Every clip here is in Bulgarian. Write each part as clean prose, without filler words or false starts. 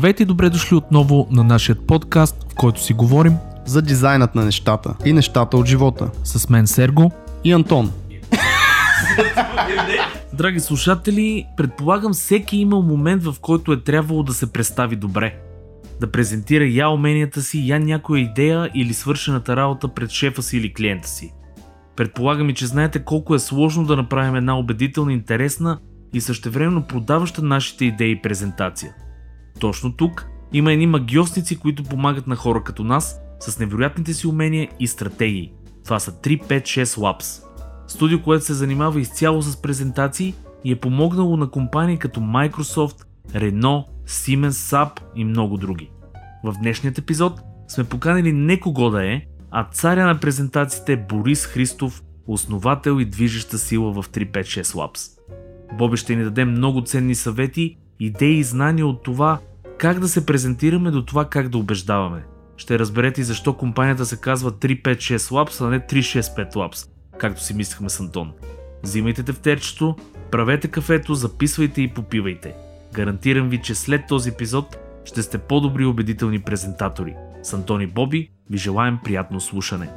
Здравейте и добре дошли отново на нашия подкаст, в който си говорим за дизайнът на нещата и нещата от живота. С мен Серго и Антон. Драги слушатели, предполагам всеки имал момент, в който е трябвало да се представи добре. Да презентира я уменията си, я някоя идея или свършената работа пред шефа си или клиента си. Предполагам и, че знаете колко е сложно да направим една убедителна, интересна и същевременно продаваща нашите идеи и презентация. Точно тук има едни магиосници, които помагат на хора като нас с невероятните си умения и стратегии. Това са 356 Labs. Студио, което се занимава изцяло с презентации и е помогнало на компании като Microsoft, Renault, Siemens, SAP и много други. В днешният епизод сме поканили не кого да е, а царя на презентациите Борис Христов, основател и движеща сила в 356 Labs. Боби ще ни даде много ценни съвети, идеи и знания от това как да се презентираме до това как да убеждаваме. Ще разберете защо компанията се казва 356 Labs, а не 365 Labs, както си мислихме с Антон. Взимайте тефтерчето, правете кафето, записвайте и попивайте. Гарантирам ви, че след този епизод ще сте по-добри и убедителни презентатори. С Антон и Боби ви желаем приятно слушане.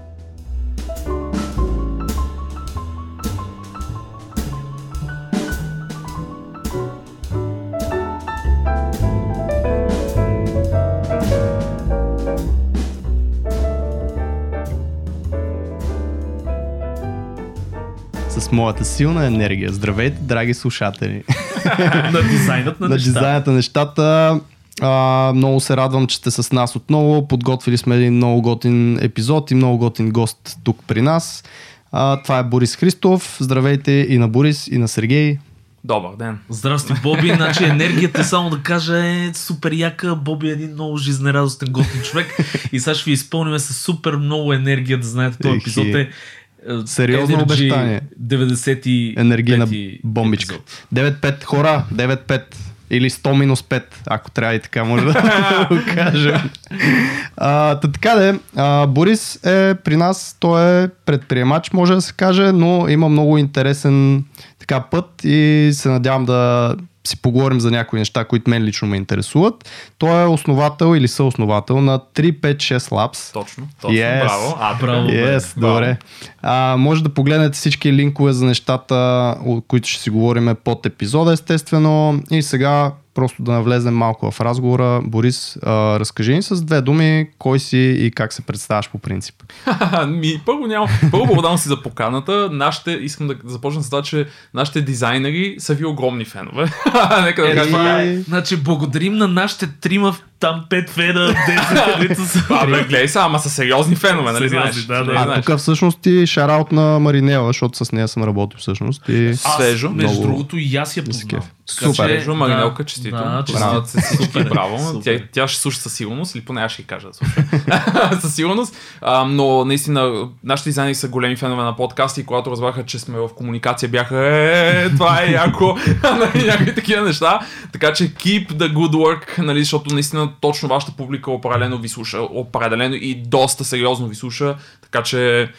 Моята силна енергия. Здравейте, драги слушатели! на дизайната на нещата. Много се радвам, че сте с нас отново. Подготвили сме един много готин епизод и много готин гост тук при нас. Това е Борис Христов. Здравейте и на Борис, и на Сергей. Добър ден! Здрасти, Боби! Значи енергията, само да кажа, е супер яка. Боби е един много жизнерадостен, готин човек. И сега ще ви изпълним с супер много енергия, да знаете, този епизод е сериозно Energy обещание. 95 енергийна бомбичка. 9-5 хора, 9-5 или 100-5, ако трябва и така може да го кажем. Така де, Борис е при нас, той е предприемач, може да се каже, но има много интересен така път и се надявам да си поговорим за някои неща, които мен лично ме интересуват. Той е основател или съосновател на 356 Labs. Точно, yes. Браво. Браво. Yes, добре. Може да погледнете всички линкове за нещата, които ще си говорим под епизода, естествено. И сега просто да навлезем малко в разговора. Борис, разкажи ни с две думи кой си и как се представяш по принцип. Първо благодарам си за поканата. Искам да започна с това, че нашите дизайнери са ви огромни фенове. Нека да кажа. Значи благодарим на нашите трима там 5 фена, 10 които са. Гледай са, ама са сериозни фенове, нали знаеш? Тук всъщност ти шараут на Маринела, защото с нея съм работил всъщност. Свежо. Между другото и аз я познавам. Супер. Маринелка, честито. Браво, супер. Браво. Тя ще слуша със сигурност, или поне аз ще ѝ кажа да слуша. Със сигурност. Но наистина, нашите дизайнери са големи фенове на подкаста и когато разбраха, че сме в комуникация, бяха това е яко, някакви такива неща. Така че keep the good work, нали, защото наистина точно вашата публика определено ви слуша, определено и доста сериозно ви слуша, така че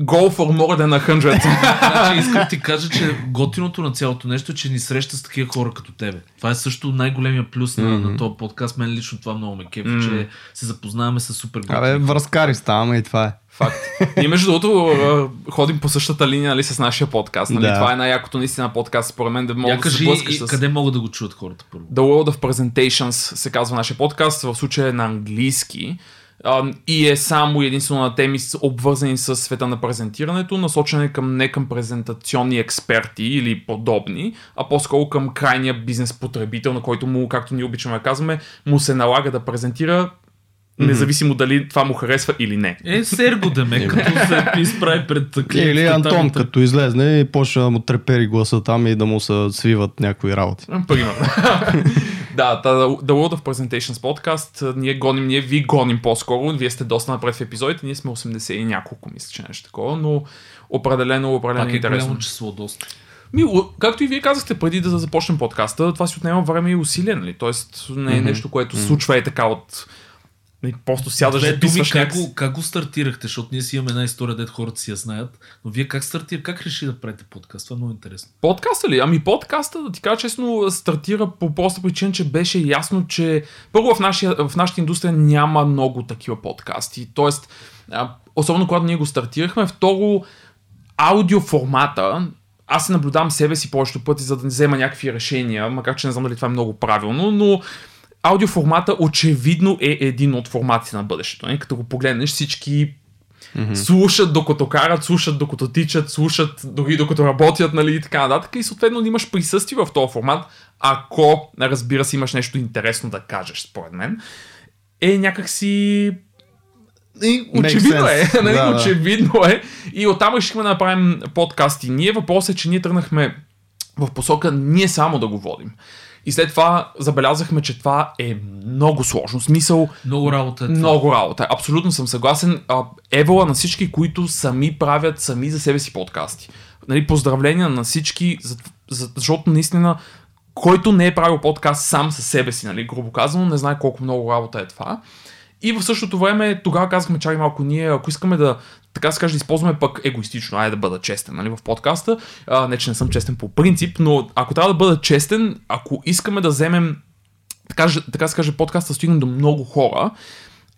go for more than 100. Значи, искам ти кажа, че готиното на цялото нещо е, че ни среща с такива хора като тебе. Това е също най-големия плюс на този подкаст. Мен лично това много ме кефи, че се запознаваме с супер готини. Абе, връзкари ставаме и това е. Факт. И между другото, ходим по същата линия, нали, с нашия подкаст. Нали? Да. Това е най-якото наистина подкаст, според мен, да мога да се блъскаш с... Къде могат да го чуят хората първо? The World of Presentations се казва нашия подкаст, в случая е на английски. И е само единствено на теми, обвързани с света на презентирането, насочен не към презентационни експерти или подобни, а по-скоро към крайния бизнес потребител, на който му, както ние обичаме да казваме, му се налага да презентира, независимо дали това му харесва или не. Серго деме, като се изправи пред клиента. Или Антон, като излезне и почне да му трепери гласа там и да му се свиват някои работи. Примерно. Да, The World of Presentations Podcast, ние ви гоним по-скоро, вие сте доста напред в епизодите, ние сме 80 и няколко, мисля, че нещо такова, но определено интересно. Голямо число доста. Както и вие казахте преди да започнем подкаста, това си отнема време и усилие, нали? Тоест не е нещо, което случва е така от Просто сядаш да писваш някакво. Как го стартирахте? Защото ние си имаме една история, дето хората си я знаят. Но вие как стартирахте? Как реши да правите подкаст? Това е много интересно. Подкаста ли? Ами подкаста, да ти кажа честно, стартира по проста причина, че беше ясно, че първо в нашата индустрия няма много такива подкасти. Тоест, особено когато ние го стартирахме, второ, аудиоформата. Аз се наблюдавам себе си повечето пъти, за да не взема някакви решения, макар че не знам дали това е много правилно, но аудиоформата очевидно е един от форматите на бъдещето. Като го погледнеш, всички слушат докато карат, слушат докато тичат, слушат дори докато работят, нали, и така нататък. И съответно имаш присъствие в този формат, ако, разбира се, имаш нещо интересно да кажеш, според мен. Е, някакси... И очевидно е, нали? Да, очевидно е. И оттам решихме да направим подкасти. Ние въпросът е, че ние тръгнахме в посока ние само да го водим. И след това забелязахме, че това е много сложно. Смисъл, много работа е. Много работа. Абсолютно съм съгласен. Евала на всички, които сами правят сами за себе си подкасти. Нали, поздравления на всички, защото наистина който не е правил подкаст сам със себе си, нали, грубо казано, не знае колко много работа е това. И в същото време тогава казахме, чакай малко, ние, ако искаме да, така се каже, да използваме пък егоистично, айде да бъда честен, нали, в подкаста, не че не съм честен по принцип, но ако трябва да бъда честен, ако искаме да вземем, така се каже, подкаста стигнем до много хора,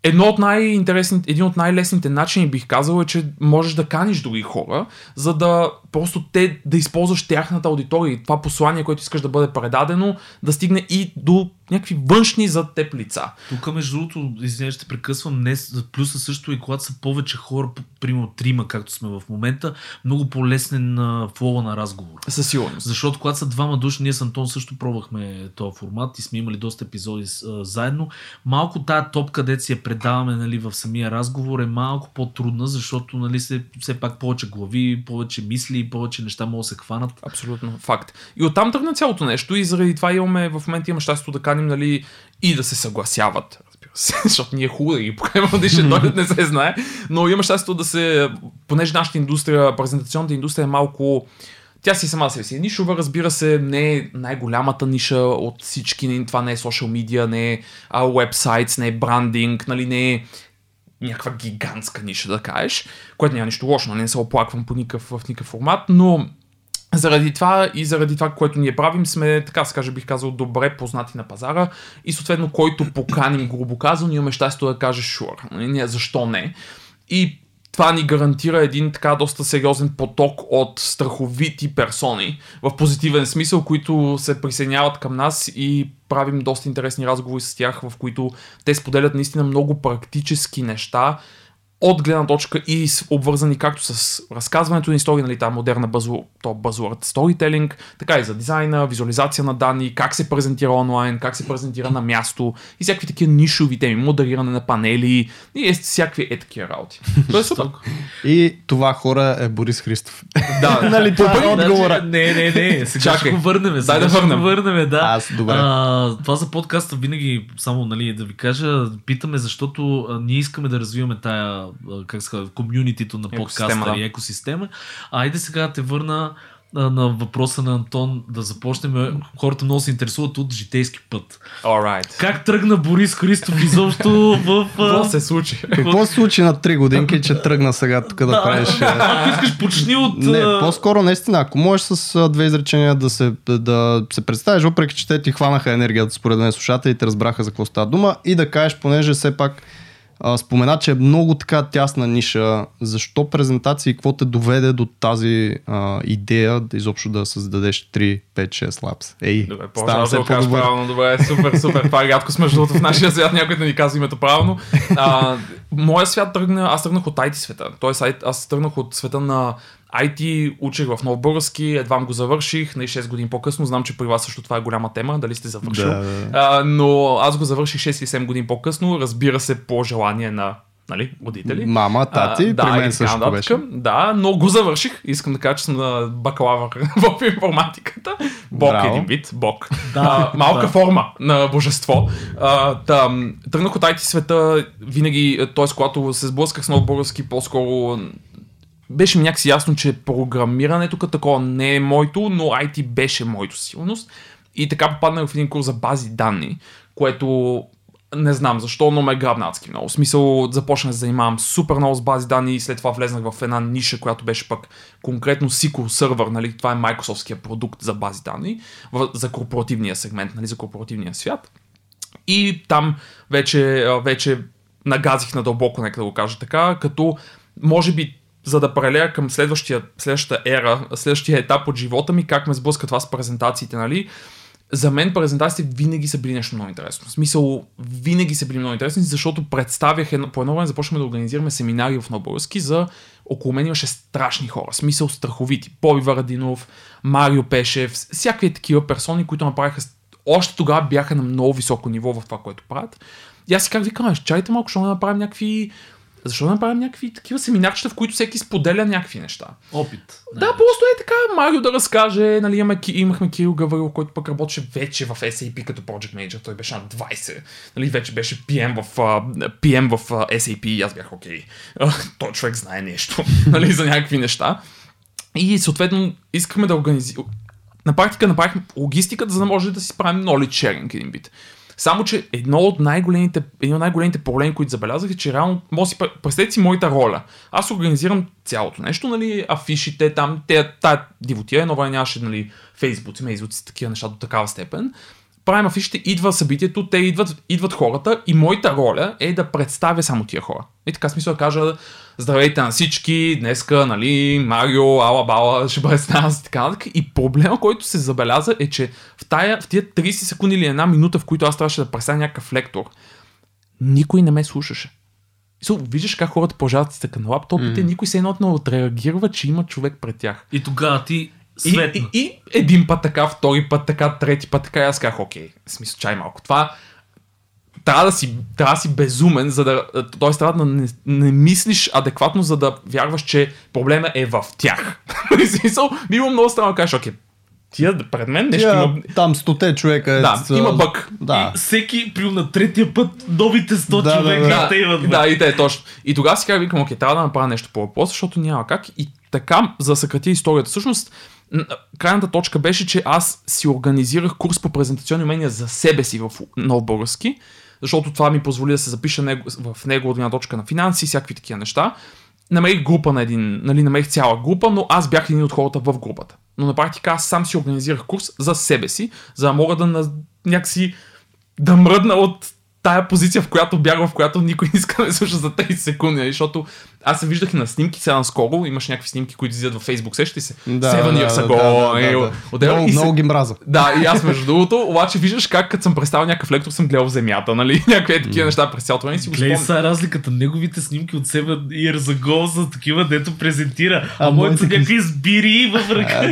един от най-лесните начини, бих казал, е, че можеш да каниш други хора, за да просто те да използваш тяхната аудитория и това послание, което искаш да бъде предадено, да стигне и до някакви външни за теб лица. Тук, между другото, извиня, ще прекъсвам, плюса също и когато са повече хора, примерно трима, както сме в момента, много по-леснен флоу на разговор. Със сигурност. Защото когато са двама души, ние с Антон също пробвахме този формат и сме имали доста епизоди заедно. Малко тая топка, дето си я предаваме, нали, в самия разговор, е малко по-трудна, защото, нали, все пак повече глави, повече мисли и повече неща могат да се хванат. Абсолютно, факт. И оттам тръгна цялото нещо и заради това имаме в момента щастието да каним, нали, и да се съгласяват. Разбира се, защото ние хубаво да ги покриваме, да ще дойдат, не се знае. Но имаме щастието да се... Понеже нашата индустрия, презентационната индустрия е малко... Тя си сама себе си нишова, разбира се, не е най-голямата ниша от всички. Това не е social media, не е уебсайт, не е брандинг, нали, не е някаква гигантска ниша, да кажеш, което няма нищо лошо, не се оплаквам по никакъв формат, но заради това и заради това, което ние правим, сме, така се каже, бих казал, добре познати на пазара и съответно, който поканим, грубо казано, имаме щастието да каже sure, защо не. И това ни гарантира един така доста сериозен поток от страховити персони, в позитивен смисъл, които се присъединяват към нас и правим доста интересни разговори с тях, в които те споделят наистина много практически неща от гледна точка и обвързани както с разказването на истории, нали, тази модерна buzzword storytelling, така и за дизайна, визуализация на данни, как се презентира онлайн, как се презентира на място и всякакви такива нишови теми, модериране на панели и всякакви етки работи. Това е супер. И това хора е Борис Христов. Да, нали, това отговора. Не, сега ще го върнем. Дай да върнем, да. Добре. Това за подкаста винаги, само, нали, да ви кажа, питаме, защото ние искаме да развиваме тая, как се казва, комюнитито на подкаста и екосистема. Айде сега да те върна на въпроса на Антон, да започнем. Хората много се интересуват от житейски път. Alright. Как тръгна Борис Христов изобщо в... Какво се случи? Какво се случи на 3 годинки, че тръгна сега тук да правиш... Ако искаш, почни от... Не, по-скоро наистина, ако можеш с две изречения да се представиш, въпреки че те ти хванаха енергията, според мен слушателите и те разбраха за какво става дума, и да кажеш, понеже все пак спомена, че е много така тясна ниша. Защо презентации и какво те доведе до тази идея да изобщо да създадеш 3, 5, 6 Labs? Ей, добре, става се по-добър. Правилно, добре, супер, супер. Това е рядко сме жълто в нашия свят, някой да ни казва името правилно. Моя свят тръгна, аз тръгнах от IT света. Тоест аз тръгнах от света на IT, учех в Нов български, едва го завърших, на 6 години по-късно. Знам, че при вас също това е голяма тема, дали сте завършил. Да. Но аз го завърших 6 и 7 години по-късно, разбира се, по желание на, нали, родители. Мама, тати, при мен също беше. Да, но го завърших. Искам да кажа, че съм на бакалавър в информатиката. Бог е един вид, Бог. Да, малка форма на божество. Тръгнах от IT света винаги, т.е. когато се сблъсках с Нов български, по-скоро беше ми някакси ясно, че програмирането като такова не е моето, но IT беше моето силност. И така попаднах в един курс за бази данни, което Не знам защо, но ме грабна адски много. В смисъл, започнах да занимавам супер много с бази данни и след това влезнах в една ниша, която беше пък конкретно SQL Server, нали, това е Microsoft-ския продукт за бази данни, за корпоративния сегмент, нали, за корпоративния свят. И там вече нагазих надълбоко, нека да го кажа така, като може би за да прелея към следващата ера, следващия етап от живота ми, как ме сблъска това с презентациите, нали. За мен презентациите винаги са били нещо много интересно. В смисъл, винаги са били много интересни, защото представях по едно време започваме да организираме семинари в Нов български, за около мен имаше страшни хора. В смисъл, страховити. Поби Варадинов, Марио Пешев, всякакви такива персони, които направиха още тогава бяха на много високо ниво в това, което правят. И аз си как викам, чайте малко, защо да направим някакви. Защо да направим някакви такива семинарчета, в които всеки споделя някакви неща? Опит. Да, просто е така, Марио да разкаже, нали, имахме Кирил Гаврил, който пък работеше вече в SAP като Project Manager, той беше на 20, нали, вече беше PM в SAP и аз бях окей, той човек знае нещо, нали, за някакви неща. И съответно искахме да организираме, на практика направихме логистиката, за да може да си правим knowledge sharing един бит. Само, че един от най-големите проблеми, които забелязах, е, че реално, представете си моята роля. Аз организирам цялото нещо, нали, афишите там, тая дивотия, едно време нямаше, нали, Фейсбук, мейзуци, такива неща до такава степен. Правим афишите, идва събитието, те идват хората и моята роля е да представя само тия хора. И така смисъл да кажа, здравейте на всички, днеска, нали, Марио, ала бала, ще бъде с нас и така. И проблема, който се забеляза е, че в тия 30 секунди или една минута, в които аз трябваше да представя някакъв лектор, никой не ме слушаше. Виждаш как хората пожават си така на лаптопите, никой се едно отреагира, че има човек пред тях. И тогава ти... И един път така, втори път така, трети път така, и аз казах, окей, смисъл, чай малко. Това трябва да си безумен, за да, т.е. трябва да не мислиш адекватно, за да вярваш, че проблема е в тях. В смисъл, било много странно да кажеш, окей, тия пред мен нещо има... Там 100 човека е... Да, има бък. Да. Всеки, при на третия път, новите 100 човека те имат бък. Да, и те е точно. И тогава си казах, викам, окей, трябва да направя нещо по въпрос, защото няма как. И така, за да съкратя историята, всъщност, крайната точка беше, че аз си организирах курс по презентационни умения за себе си в Нов български, защото това ми позволи да се запиша в него от една точка на финанси и всякакви такива неща. Намерих група на един, нали, намерих цяла група, но аз бях един от хората в групата. Но на практика аз сам си организирах курс за себе си, за да мога да някакси да мръдна от тая позиция, в която бях, в която никой не иска да ме слуша за 30 секунди, защото аз се виждах и на снимки, сега наскоро, имаш някакви снимки, които излизат във Facebook, сещате се? Да, много ги мраза. Да, и аз между другото, обаче виждаш как като съм представил някакъв лектор, съм гледал в земята, нали, някакви такива неща през цялото време си го спомня. Гледай са разликата, неговите снимки от себе и разгол за такива, дето презентира, а моето някакви сбири в ръка.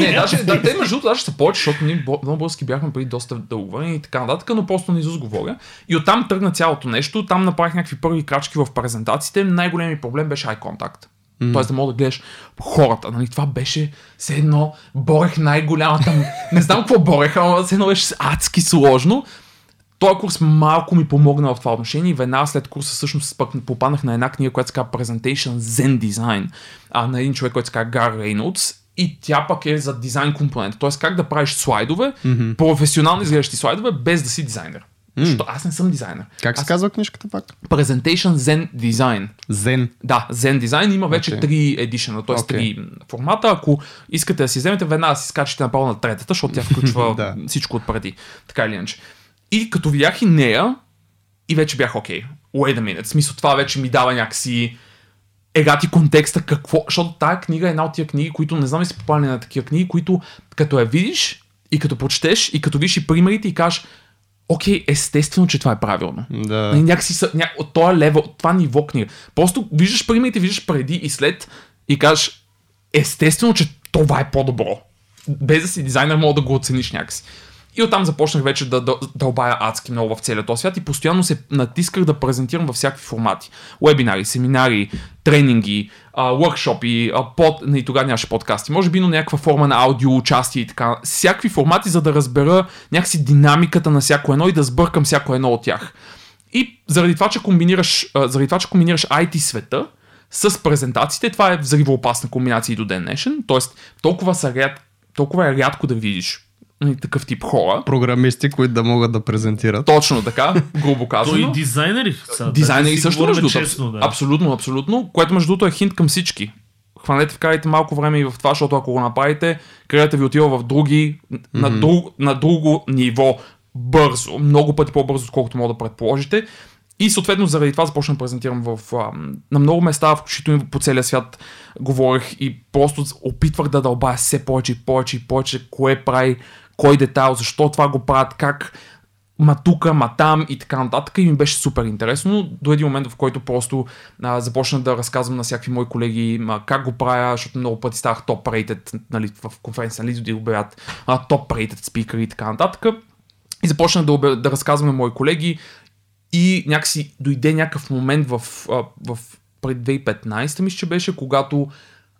Не, даже те между другото даже са повече, защото ние много български бяхме преди доста дълго и така нататък, но просто не изговоря. И оттам тръгна цялото нещо, там направих някакви първи крачки в презентациите. Най-големият проблем беше eye contact. Тоест да мога да гледаш хората. Нали? Това беше все едно борех най-голямата. Не знам какво борех, но все едно беше адски сложно. Той курс малко ми помогна в това отношение и веднага след курса всъщност пък попаднах на една книга, която се казва Presentation Zen Design, на един човек, който се казва Гар Рейнолдс. И тя пък е за дизайн компонента. Тоест как да правиш слайдове, професионално изглеждащи слайдове, без да си дизайнер. Защото аз не съм дизайнер. Как се казва книжката пак? Presentation Zen Design. Zen. Да, Zen Design има вече 3 едишена, т.е. 3 формата. Ако искате да си вземете, веднага си скачате направо на третата, защото тя включва всичко отпреди. Така или иначе. И като видях и нея, и вече бях окей. Wait a minute. В смисъл, това вече ми дава някакси егати контекста какво. Защото тая книга е една от тия книги, които не знам ли си попали на такива книги, които като я видиш и като прочетеш и като видиш и примерите и кажеш окей, естествено, че това е правилно. Да. От този левел, от това ниво книга. Просто виждаш примерите, виждаш преди и след и кажеш естествено, че това е по-добро. Без да си дизайнер мога да го оцениш някакси. И оттам започнах вече да дълбая адски много в целия този свят и постоянно се натисках да презентирам във всякакви формати. Уебинари, семинари, тренинги, въркшопи, и тогава нямаше подкасти. Може би, но някаква форма на аудио, участие и така. Всякакви формати, за да разбера някакси динамиката на всяко едно и да сбъркам всяко едно от тях. И заради това, че комбинираш IT света с презентациите, това е взривоопасна комбинация и до ден днешен. Тоест, толкова е рядко да видиш такъв тип хора. Програмисти, които да могат да презентират. Точно така, грубо казано. То и дизайнери. Дизайнери също, между другото. Да. Абсолютно, абсолютно. Което, между другото, е хинт към всички. Хванете, вкарайте малко време и в това, защото ако го направите, кариерата ви отива в други, на друго ниво бързо. Много пъти по-бързо, отколкото мога да предположите. И съответно заради това започна да презентирам на много места, включително по целия свят говорих и просто опитвах да дълбая все повече, кое прави, кой детайл, защо това го правят, как, тука, там и така нататък. И ми беше супер интересно до един момент, в който просто започна да разказвам на всякакви мои колеги как го правя, защото много пъти ставах топ-рейтед, нали, в конференция на Лидо да обявят топ-рейтед спикъри и така нататък. И започнах да разказвам на мои колеги. И някакси дойде някакъв момент в пред 2015, мисля, че беше, когато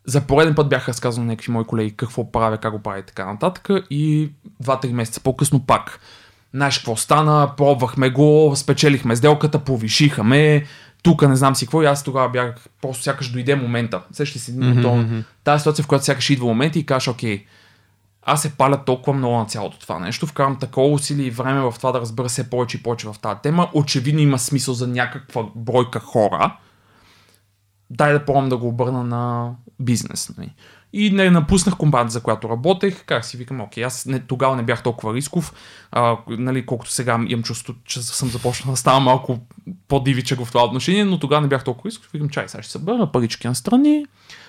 за пореден път бях разказвал на някакви мои колеги какво правя, как го правя и така нататък. И 2-3 месеца по-късно пак. Знаеш какво стана, пробвахме го, спечелихме сделката, повишиха ме, тук не знам си какво. И аз тогава бях, просто сякаш дойде момента. Сеща си тази ситуация, в която сякаш идва момента и кажеш, окей, аз се паля толкова много на цялото това нещо, вкарам такова усилие и време в това да разбера все повече в тази тема. Очевидно има смисъл за някаква бройка хора. Дай да пробвам да го обърна на бизнес. Нали? И не напуснах компанията, за която работех. Как си викам, окей, аз тогава не бях толкова рисков, нали, колкото сега имам чувството, че съм започнал да ставам малко по-дивичък в това отношение, но тогава не бях толкова рисков. Викам, чай, сега ще събера парички настрани,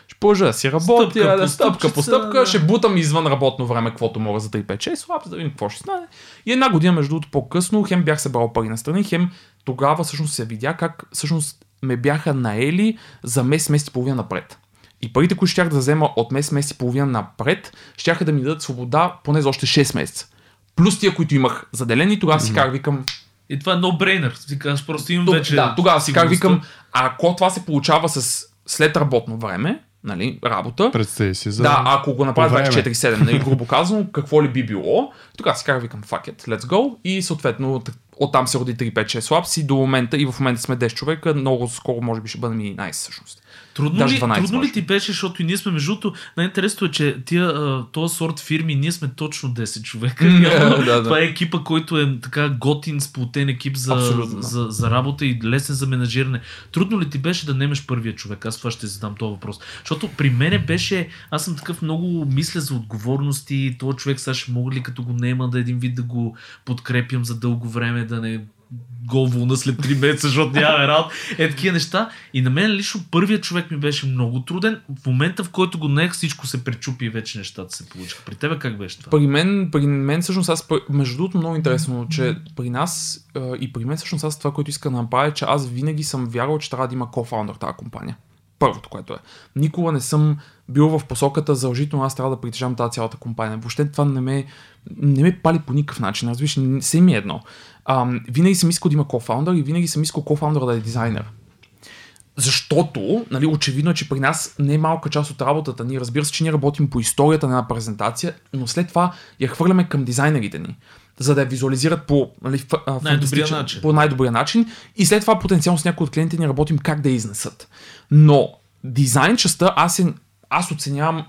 ще пължа да си работя, стъпка по стъпка, ще бутам извън работно време, каквото мога за 3-5-6 лапс, да видим какво ще стане. И една година, между другото, по-късно, хем бях събрал пари настрани, хем тогава всъщност се видя как всъщност ме бяха наели за месец и половина напред. И парите, които щях да взема от месец и половина напред, щяха да ми дадат свобода поне за още 6 месеца. Плюс тия, които имах заделени, тогава си как викам... И това е no-brainer. Ти казваш, просто имам вече... Да, тогава си как викам, ако това се получава с след работно време, нали, работа... Представи си за... Да, ако го направя 24-7, нали, грубо казано, какво ли би било, тогава си как викам, fuck it, let's go. И съответно оттам се роди 3-5-6 Labs и до момента, и в момента сме 10 човека, много скоро може би ще бъдем 11 всъщност. Трудно ли ти беше, защото и ние сме, между другото, най-интересно е, че този сорт фирми, ние сме точно 10 човека. Да. Това е екипа, който е така готин, сплутен екип за работа и лесен за менажиране. Трудно ли ти беше да немеш първия човек? Аз това ще задам този въпрос. Защото при мене беше, аз съм такъв много мисля за отговорности, този човек сега ще мога ли като го нема да един вид да го подкрепям за дълго време, да не... вълна след 3 месеца, защото нямаме работа. Е, такива неща. И на мен лично първият човек ми беше много труден. В момента, в който го наех, всичко се пречупи и вече нещата се получиха. При тебе как беше това? При мен всъщност аз, между другото, много интересно, че при нас и при мен всъщност аз това, което иска да направя, е, че аз винаги съм вярвал, че трябва да има кофаундър тази компания. Първото, което е. Никога не съм бил в посоката, задължително аз трябва да притежавам тази цялата компания. Въобще това не ме пали по никакъв начин. Разбираш, все ми едно. Винаги съм искал да има кофаундър и винаги съм искал кофаундъра да е дизайнер. Защото, нали, очевидно е, че при нас не е малка част от работата ни. Разбира се, че ние работим по историята на една презентация, но след това я хвърляме към дизайнерите ни, за да я визуализират по, нали, най-добрия начин. И след това потенциално с някои от клиентите ни работим как да я изнесат. Но дизайн частта аз оценявам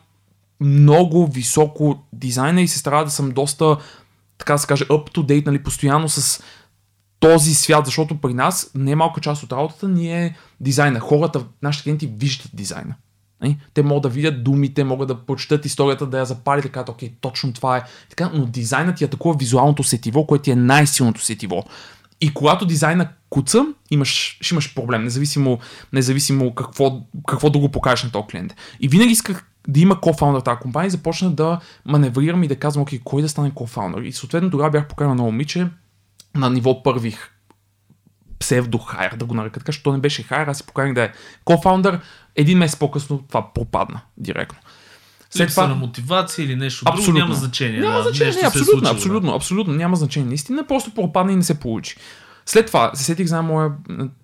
много високо дизайна и се старая да съм доста, така да се каже, up to date, нали, постоянно с този свят, защото при нас не е малка част от работата ни е дизайна. Хората, нашите клиенти виждат дизайна. Те могат да видят думите, могат да прочитат историята, да я запалят и да кажат, окей, точно това е. Така, но дизайнът ти е такова визуалното сетиво, което е най-силното сетиво. И когато дизайна куца, ще имаш проблем, независимо какво да го покажеш на този клиент. И винаги исках да има кофаундър тази компания и започна да маневрирам и да казвам, окей, кой да стане кофаундър. И съответно тогава бях поканен на момиче на ниво първих псевдо-хайер, да го нарека така, защото не беше хайер, аз си поканих да е кофаундър. Един месец по-късно това пропадна директно. Липса на мотивация или нещо друго, няма значение. Абсолютно няма значение. Наистина, просто пропадна и не се получи. След това се сетих за моя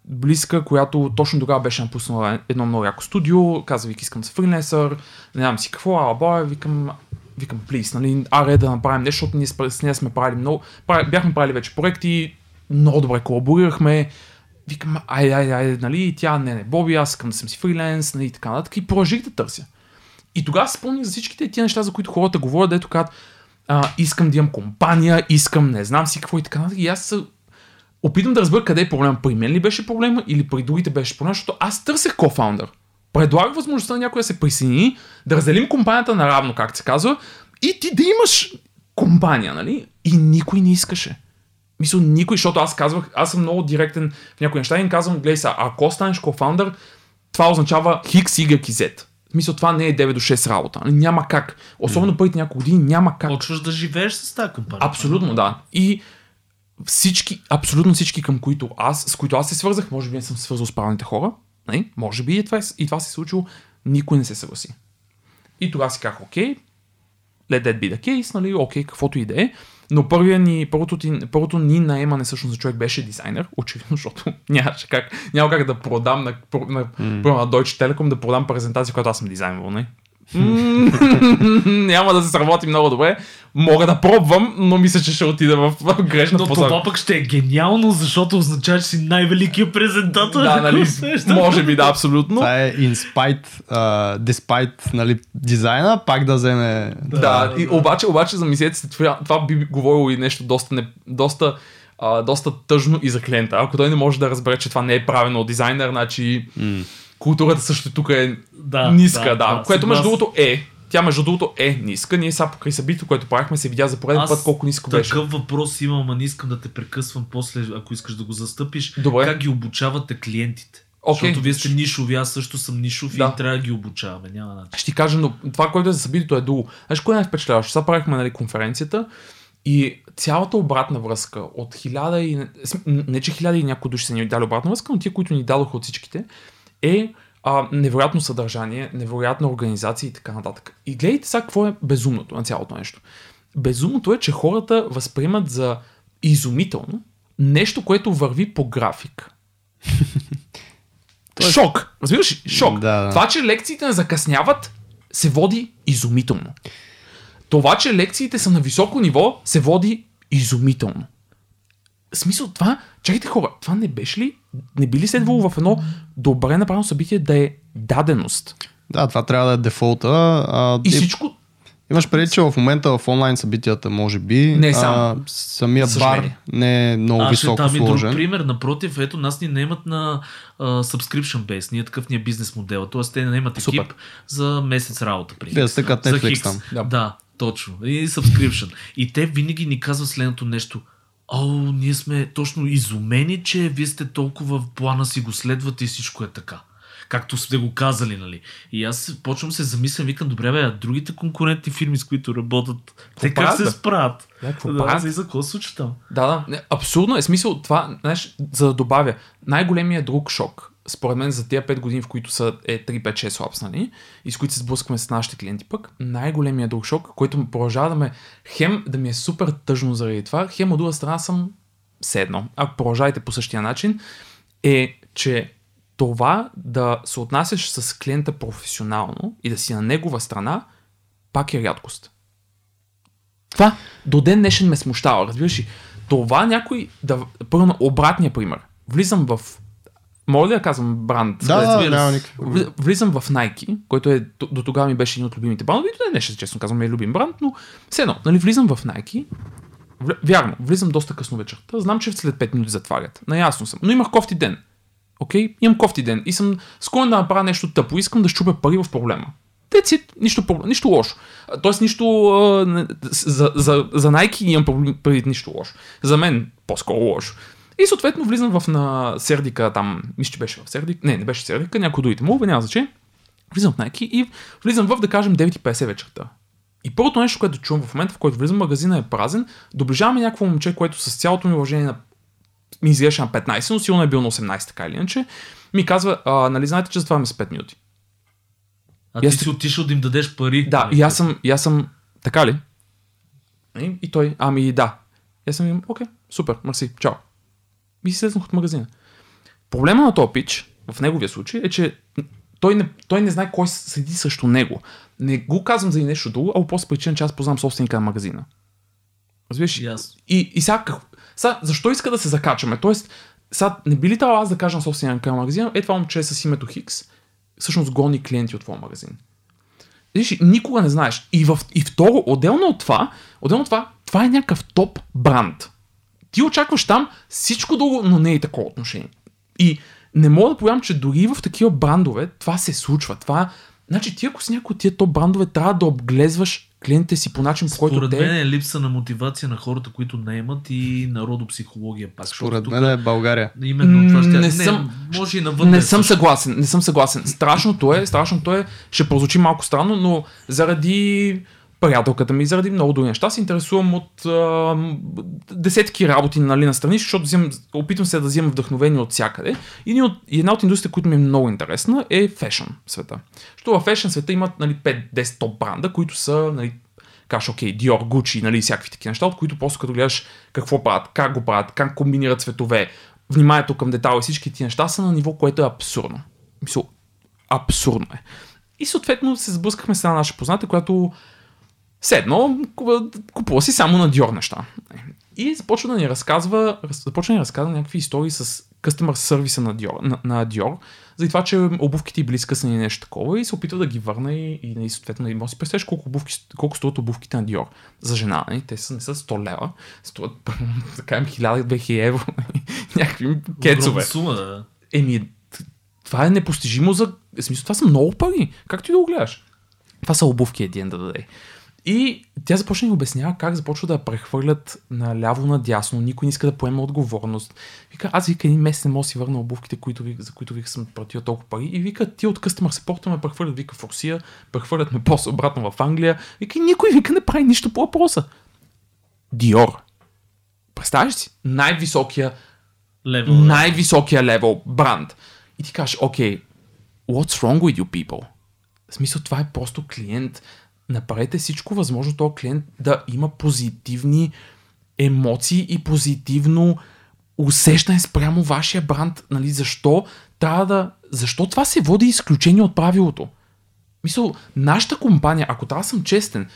близка, която точно тогава беше напуснала едно много яко студио, каза, вик, искам да се фрилансър, не знам си какво, викам, плиз, нали, аре да направим нещо, защото ние с нея сме правили много, бяхме правили вече проекти, много добре колаборирахме, викам, айде, нали, и тя, не, Боби, аз искам да съм си фриленс, нали, и така нататък, и продължих да търся. И тогава спомних за всичките тия неща, за които хората говорят, дето казват, искам да имам компания, искам не знам си какво и така нататък. И аз опитам да разбера къде е проблема. При мен ли беше проблема или при другите беше проблема, защото аз търсех кофаундър. Предлагах възможността на някой да се присъедини, да разделим компанията наравно, както се казва, и ти да имаш компания, нали? И никой не искаше. Мисля, никой, защото аз казвах, аз съм много директен в някои неща и им казвам, гледай сега, ако станеш кофаундър, това означава хикс, игък и зет. Мисля, това не е 9 до 6 работа. Няма как. Особено първите няколко години няма как. Почваш да живееш с тази компания. Абсолютно, да. И всички, абсолютно всички, с които аз се свързах, може би не съм свързал с правилните хора, не? Може би и това се случило, никой не се съгласи. И тогава си казах, окей, let that be the case, нали, окей, каквото и да е. Но първото ни наемане всъщност за човек беше дизайнер, очевидно, защото няма как да продам на Deutsche Telekom, да продам презентация, която аз съм дизайнвал, не? Няма да се сработи много добре. Мога да пробвам, но мисля, че ще отида в грешна посока. Но това пък ще е гениално, защото означава, че си най-великият презентатор. Да, нали, може би, да, абсолютно. Това е in spite, despite, нали, дизайна, пак да вземе... Да. И обаче замислете се, това би говорило и нещо доста тъжно и за клиента. Ако той не може да разбере, че това не е правено от дизайнер, значи... Културата също тук е ниска, да. Което между другото е ниска. Ние сега покрай събитието, което правихме, се видя за пореден път колко ниско беше. Такъв въпрос имам, а не искам да те прекъсвам после, ако искаш да го застъпиш. Добре. Как ги обучавате клиентите? Okay. Защото вие сте нишови, аз също съм нишов и трябва да ги обучаваме. Няма начин. Ще ти кажа, но това, което е за събитието, е друго. Знаеш, кое най-впечатляващо? Сега правихме, нали, конференцията и цялата обратна връзка от 1000 и... Не, че 1000 и някои души са ни дали обратна връзка, но тия, които ни дадоха от всичките, е невероятно съдържание, невероятна организация и така нататък. И гледайте сега какво е безумното на цялото нещо. Безумното е, че хората възприемат за изумително нещо, което върви по график. Шок! Разбираш? Шок! Да. Това, че лекциите не закъсняват, се води изумително. Това, че лекциите са на високо ниво, се води изумително. В смисъл това, чакайте хора, това не би ли следвало в едно добре направено събитие да е даденост? Да, това трябва да е дефолта. И всичко... Имаш преди, че в момента в онлайн събитията, може би, не сам. Самия съжаление. Бар не е много високо сложен. Друг пример, напротив, ето нас ни наемат на subscription base, ние такъв ни е бизнес модела, т.е. те наемат екип за месец работа. Да, така Netflix там. Да, точно. И subscription. И те винаги ни казват следното нещо. Ние сме точно изумени, че вие сте толкова в плана си го следвате и всичко е така. Както сте го казали, нали. И аз почвам се замислям, викам, добре бе, другите конкурентни фирми, с които работят, те как се справят? За какво случва там? Да, абсурдно е смисъл това, знаеш, за да добавя, най-големият друг шок, според мен за тези 5 години, в които са 356 Labs, нали, и с които се сблъскваме с нашите клиенти пък, най-големият друг шок, който ме продължава да ме, хем да ми е супер тъжно заради това, хем от друга страна съм седно, ако продължавате по същия начин, е, че това да се отнасяш с клиента професионално и да си на негова страна, пак е рядкост. Това до ден днешен ме смущава, разбираш ли? Това някой, първо обратния пример, влизам в... Мога ли да казвам бранд? Влизам в Nike, който е, до тогава ми беше един от любимите брандове, и днес, честно казвам, ми е любим бранд, но все едно, нали, влизам в Nike, вярно, влизам доста късно вечерта, знам, че след 5 минути затварят, наясно съм, но имах кофти ден. Окей, имам кофти ден и съм склонен да направя нещо тъпо, искам да щупя пари в проблема. That's it, нищо лошо. Тоест, за Nike имам преди нищо лошо. За мен по-скоро лошо. И съответно влизам на Сердика там, мисля, че беше в Сердика, не беше в Сердика, някой другите му, няма значение. Влизам в Nike и влизам да кажем 9:50 вечерта. И първото нещо, което чувам в момента, в който влизам, магазина е празен, доближаваме някакво момче, което с цялото ми уважение ми изглежда на 15, но силно е бил на 18, така или иначе, ми казва, нали знаете, че затваряме с 5 минути. Ти си отишъл да им дадеш пари. Да, и аз съм, така ли? И той, ами да. И аз съм, окей, супер, мерси, чао. И си слезнах от магазина. Проблема на този пич, в неговия случай, е, че той не знае кой седи срещу него. Не го казвам за нещо друго, а просто причина, че аз познам собственика на магазина. Разбираш? Yes. И сега защо иска да се закачаме? Тоест, сега не би ли трябва аз да кажа на собственика на магазина, това момче с името Хикс, всъщност гони клиенти от твоя магазин. Виж, никога не знаеш. И второ, отделно от това, това е някакъв топ бранд. Ти очакваш там всичко друго, но не е такова отношение. И не мога да повярвам, че дори в такива брандове това се случва. Това... Значи ти ако си някой от тия топ брандове, трябва да обглезваш клиентите си по начин, по който те... Според мен е липса на мотивация на хората, които наемат, и народопсихология пак. Според мен е България. Именно това ще... Не съм съгласен. Страшното е, ще прозвучи малко странно, но заради... приятелката ми, заради много други неща, се интересувам от десетки работи, нали, настрани, защото опитвам се да вземам вдъхновение от всякъде. И една от индустрията, която ми е много интересна, е фешън света. Защото във фешън света имат, нали, 5-10 топ бранда, които са, нали, каш, окей, Dior, Gucci, нали, всякакви такива неща, от които просто като гледаш какво правят, как го правят, как комбинират цветове, вниманието към детали, всички тия неща са на ниво, което е абсурдно. Мисля, абсурдно е. И съответно се сблъскахме с една наша позната, която седно, купува си само на Dior неща. И започва да ни разказва някакви истории с къстъмър сервиса на Dior, на Dior, за това, че обувките и били скъсани и нещо такова, и се опитва да ги върна и съответно, и може да си представиш колко струват обувките на Dior за жена. Те не са 100 лева, струват, да кажем, 1000-2000 евро. Някакви кецове. Сума, да. Това е непостижимо за... В смисъл, това са много пари. Как ти да го гледаш? Това са обувки един да даде. И тя започна да обяснява как започва да я прехвърлят наляво надясно, никой не иска да поема отговорност. Вика, аз един месец не мога да си върна обувките, за които съм платил толкова пари. И вика, ти от къстъмър съпорта ме прехвърлят, вика, в Русия, прехвърлят ме после обратно в Англия. Вика, никой, вика, не прави нищо по въпроса. Dior. Представяш си? Най-високия левел бранд. И ти кажеш, окей, what's wrong with you people? В смисъл, това е просто клиент. Направете всичко възможно този клиент да има позитивни емоции и позитивно усещане спрямо вашия бранд. Нали, защо това се води изключение от правилото? Мисля, нашата компания, ако трябва да съм честен,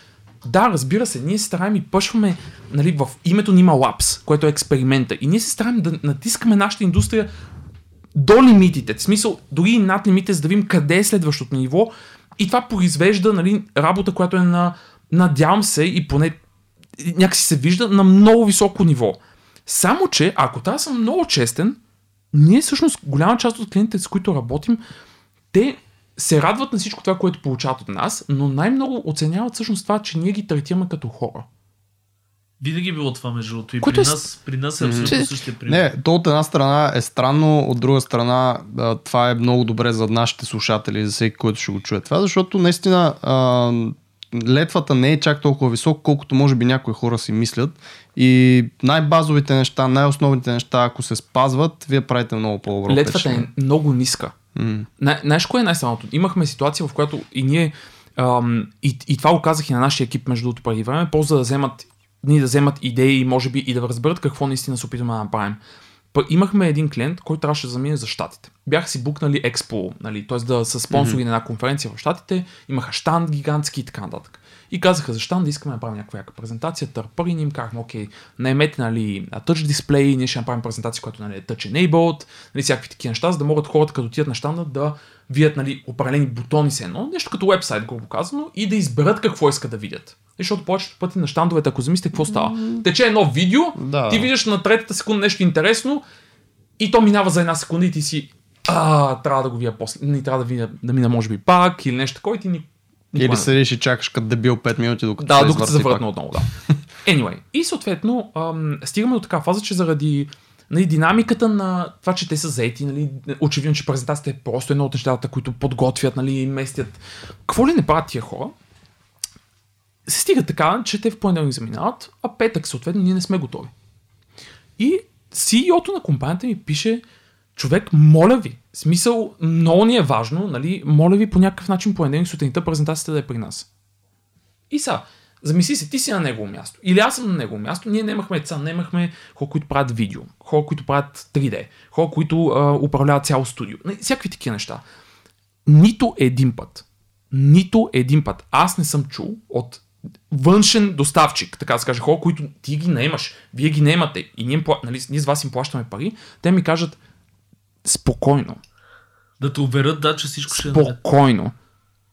да, разбира се, ние се стараем и пъшваме, нали, в името ни има Labs, което е експеримента, и ние се стараем да натискаме нашата индустрия до лимитите. В смисъл, дори и над лимитите, за да видим къде е следващото ниво. И това произвежда, нали, работа, която е на, надявам се, и поне някакси се вижда на много високо ниво. Само че, ако тази съм много честен, ние всъщност голяма част от клиентите, с които работим, те се радват на всичко това, което получават от нас, но най-много оценяват всъщност това, че ние ги третираме като хора. Винаги било това, между другото, и при нас е абсолютно същия пример. Не, то от една страна е странно, от друга страна това е много добре за нашите слушатели, за всеки, който ще го чуе това, защото наистина летвата не е чак толкова висока, колкото може би някои хора си мислят, и най-базовите неща, най-основните неща, ако се спазват, вие правите много по-добро. Летвата е много ниска. Знаеш кое е най-странното? Имахме ситуация, в която и ние, и това го казах и на нашия екип, между другото, преди време, полза да вземат идеи и може би и да разберат какво наистина се опитваме да направим. Имахме един клиент, който трябваше да замине за щатите. Бяха си букнали експо, нали, т.е. да са спонсори на една конференция в щатите, имаха щанд гигантски и така нататък. И казаха за щанд да искаме да направим някаква презентация, търпари ни им казахме, окей, наемете, нали, touch display, ние ще направим презентация, която, нали, е touch enabled, нали, всякакви такива неща, за да могат хората, като отидат на щанда, да видят, нали, определени бутони с едно, нещо като уебсайт, грубо казано, и да изберат какво искат да видят. Защото повечето пъти на щандовете, ако замислите, какво става? Тече едно видео, да. Ти виждаш на третата секунда нещо интересно и то минава за една секунда и ти си трябва да го видя после, не трябва да мина може би пак или нещо такова и ти или седиш и чакаш като дебил 5 минути, докато се завъртна отново, да. Anyway, и съответно стигаме до така фаза, че заради, нали, динамиката на това, че те са заети, нали, очевидно, че презентацията е просто едно от нещата, които подготвят, нали, местят, какво ли не правят тия хора, се стига така, че те в понеделник заминават, а петък съответно ние не сме готови. И CEO-то на компанията ми пише: човек, моля ви, смисъл, много ни е важно, нали, моля ви по някакъв начин понеделник сутринта презентацията да е при нас. И сега, замисли се, ти си на негово място, или аз съм на негово място, ние немахме деца, немахме хора, които правят видео, хора, които правят 3D, хора, които управляват цяло студио, всякакви такива неща. Нито един път аз не съм чул от външен доставчик, така да се каже, хора, които ти ги наемаш, вие ги наемате и ние с вас им плащаме пари, те ми кажат спокойно. Да те уверят, да, че всичко ще е наред. Спокойно.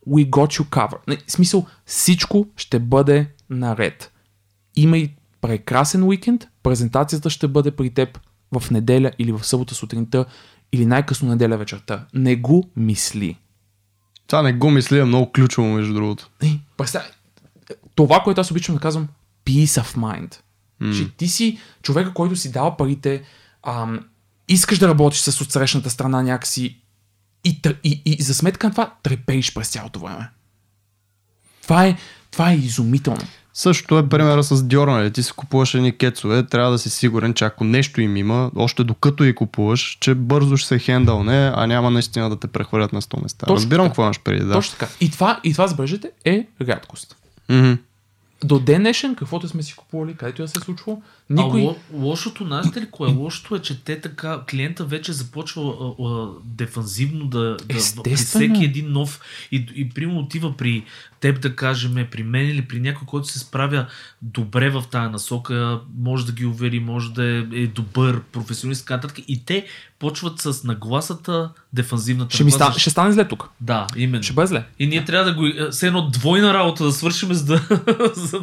we got you covered. В смисъл, всичко ще бъде наред. Имай прекрасен уикенд, презентацията ще бъде при теб в неделя или в събота сутринта или най-късно неделя вечерта. Не го мисли. Това не го мисли е много ключово, между другото. Представя, това, което аз обичам да казвам, peace of mind. Че ти си човека, който си дава парите, искаш да работиш с отсрещната страна някакси и за сметка на това трепеиш през цялото време. Това е изумително. Същото е примера с Dior, нали? Ти си купуваш едни кецове, трябва да си сигурен, че ако нещо им има, още докато и купуваш, че бързо ще се хендълне, а няма наистина да те прехвърлят на 100 места. Точно. Разбирам какво имаш преди, да. Точно така. И това забележете, е рядкост. Mm-hmm. До ден днешен, каквото сме си купували, където я се случва, никой... лошото знаете ли кое? Лошото е, че те така, клиента вече започва дефанзивно да всеки един нов и примерно отива при теб, да кажем, при мен или при някой, който се справя добре в тая насока, може да ги увери, може да е добър професионалист, така нататък, и те почват с нагласата, дефанзивната нагласа. Ще стане зле тук. Да, именно. Ще бъде зле. И ние трябва да го... Все едно двойна работа да свършим, за да...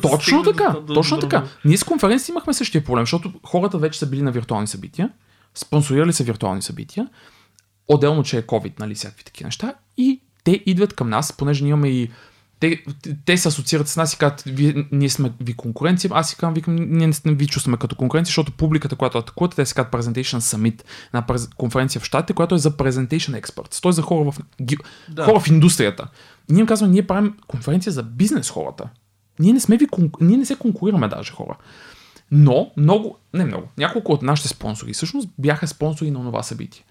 Точно така, точно така. Ние с конференции имахме същия проблем, защото хората вече са били на виртуални събития, спонсорирали са виртуални събития, отделно, че е COVID, нали, всякакви такива неща, и те идват към нас, понеже ние имаме и... Те се асоциират с нас и казват, ние сме ви конкуренция, аз си казвам, ние не ви чувстваме като конкуренция, защото публиката, която атакуват, те си казват Presentation Summit, на конференция в щатите, която е за Presentation Experts, т.е. за хора в индустрията. Ние им казваме, ние правим конференция за бизнес хората. Ние не се конкурираме даже хора. Но няколко от нашите спонсори всъщност бяха спонсори на онова събитие.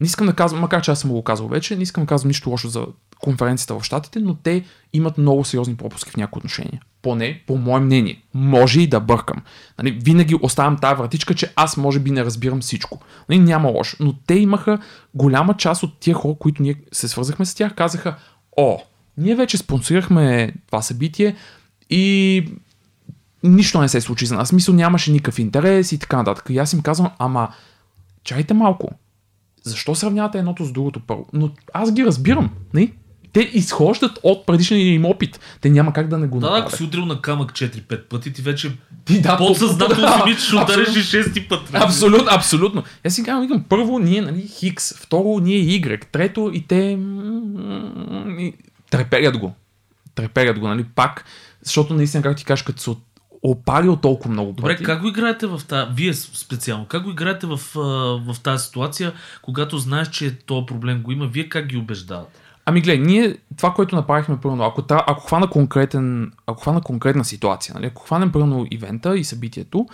Не искам да казвам, макар че аз съм го казвал вече, не искам да казвам нищо лошо за конференцията в щатите, но те имат много сериозни пропуски в някои отношения. Поне, по мое мнение. Може и да бъркам. Нали, винаги оставям тая вратичка, че аз може би не разбирам всичко. Нали, няма лошо. Но те имаха голяма част от тия хора, които ние се свързахме с тях, казаха, ние вече спонсорирахме това събитие и нищо не се случи за нас. Мисля, нямаше никакъв интерес и така нататък. И аз им казвам, ама чайте малко. Защо сравнявате едното с другото първо? Но аз ги разбирам. Не? Те изхождат от предишния им опит. Те няма как да не го направят. Да, ако си удрил на камък 4-5 пъти, ти вече подсъзнателно си мислиш, ще удариш и 6 пъти. Абсолютно, абсолютно. Аз си казвам, първо ние, нали, Хикс, второ ние Y, трето и те треперят го. Треперят го, нали, пак. Защото наистина, как ти кажеш, като се опарил толкова много пъти. Добре, как го играете в тази... Вие специално, как го играете в тази ситуация, когато знаеш, че този проблем го има? Вие как ги убеждавате? Ами гледай, ние това, което направихме първо, ако хвана конкретна ситуация, нали, ако хванем първо ивента и събитието,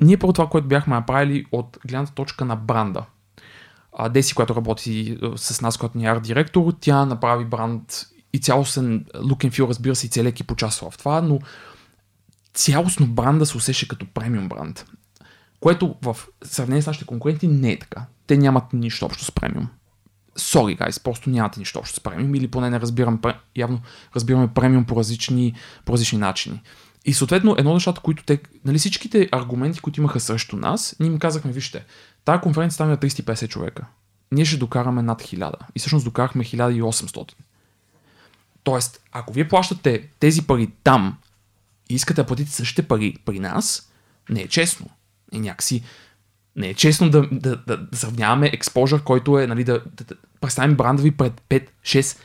ние първо това, което бяхме направили от гледната точка на бранда. Деси, която работи с нас, която ни е арт-директор, тя направи бранд и цялостен look and feel, разбира се, и целия екип участва в това, но цялостно бранда се усеше като премиум бранд, което в сравнение с нашите конкуренти не е така. Те нямат нищо общо с премиум. Sorry, guys, просто нямате нищо общо с премиум, или поне не разбирам, явно разбираме премиум по различни начини. И съответно, едно от нещата, които те, нали, всичките аргументи, които имаха срещу нас, ние им казахме, вижте, тази конференция стане на 350 човека. Ние ще докараме над 1000. И всъщност докарахме 1800. Тоест, ако вие плащате тези пари там и искате да платите същите пари при нас, не е честно. И някакси не е честно да сравняваме експожър, който е, нали, да представим бранда ви пред 5-6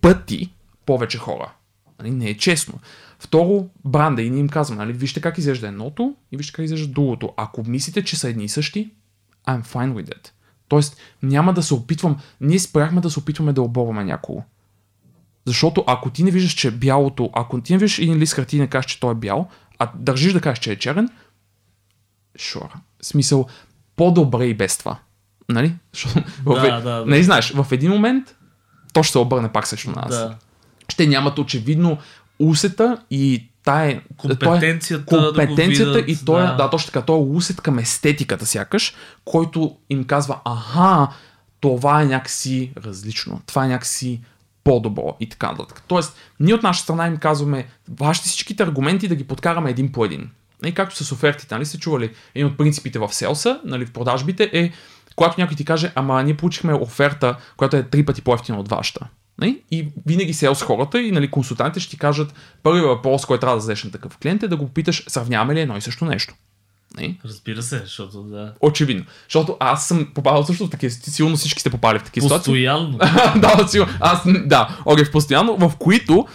пъти повече хора. Нали, не е честно. Второ, бранда, и ние им казвам, нали, вижте как изглежда едното и вижте как изглежда другото. Ако мислите, че са едни и същи, I'm fine with it. Тоест, няма да се опитвам, ние спряхме да се опитваме да оборваме някого. Защото ако ти не виждаш, че е бялото, ако ти не виждаш един лист хартия и не кажеш, че той е бял, а държиш да кажеш, че е черен, sure. В смисъл, по-добре и без това. Нали? Да. Нали, знаеш, в един момент то ще се обърне пак срещу нас. Да. Ще нямат очевидно усета и тая... Компетенцията да го видят, и той да. Да, точно така, той е усет към естетиката сякаш, който им казва, аха, това е някакси различно, това е някакси по-добро и така нататък. Тоест, ние от наша страна им казваме, вашите всичките аргументи да ги подкараме един по един. И както с офертите, нали, се чували, един от принципите в селса, нали, в продажбите е, когато някой ти каже, ама ние получихме оферта, която е 3 пъти по-евтина от вашата. И винаги сел с хората и нали, консултантите ще ти кажат първият въпрос, който трябва да зададеш на такъв клиент е да го питаш, сравняваме ли едно и също нещо. Не? Разбира се, защото да. Очевидно. Защото аз съм попадал също в такива, сигурно всички сте попали в такива ситуации. Постоянно. Да, сигурно. Огъв, постоянно, в които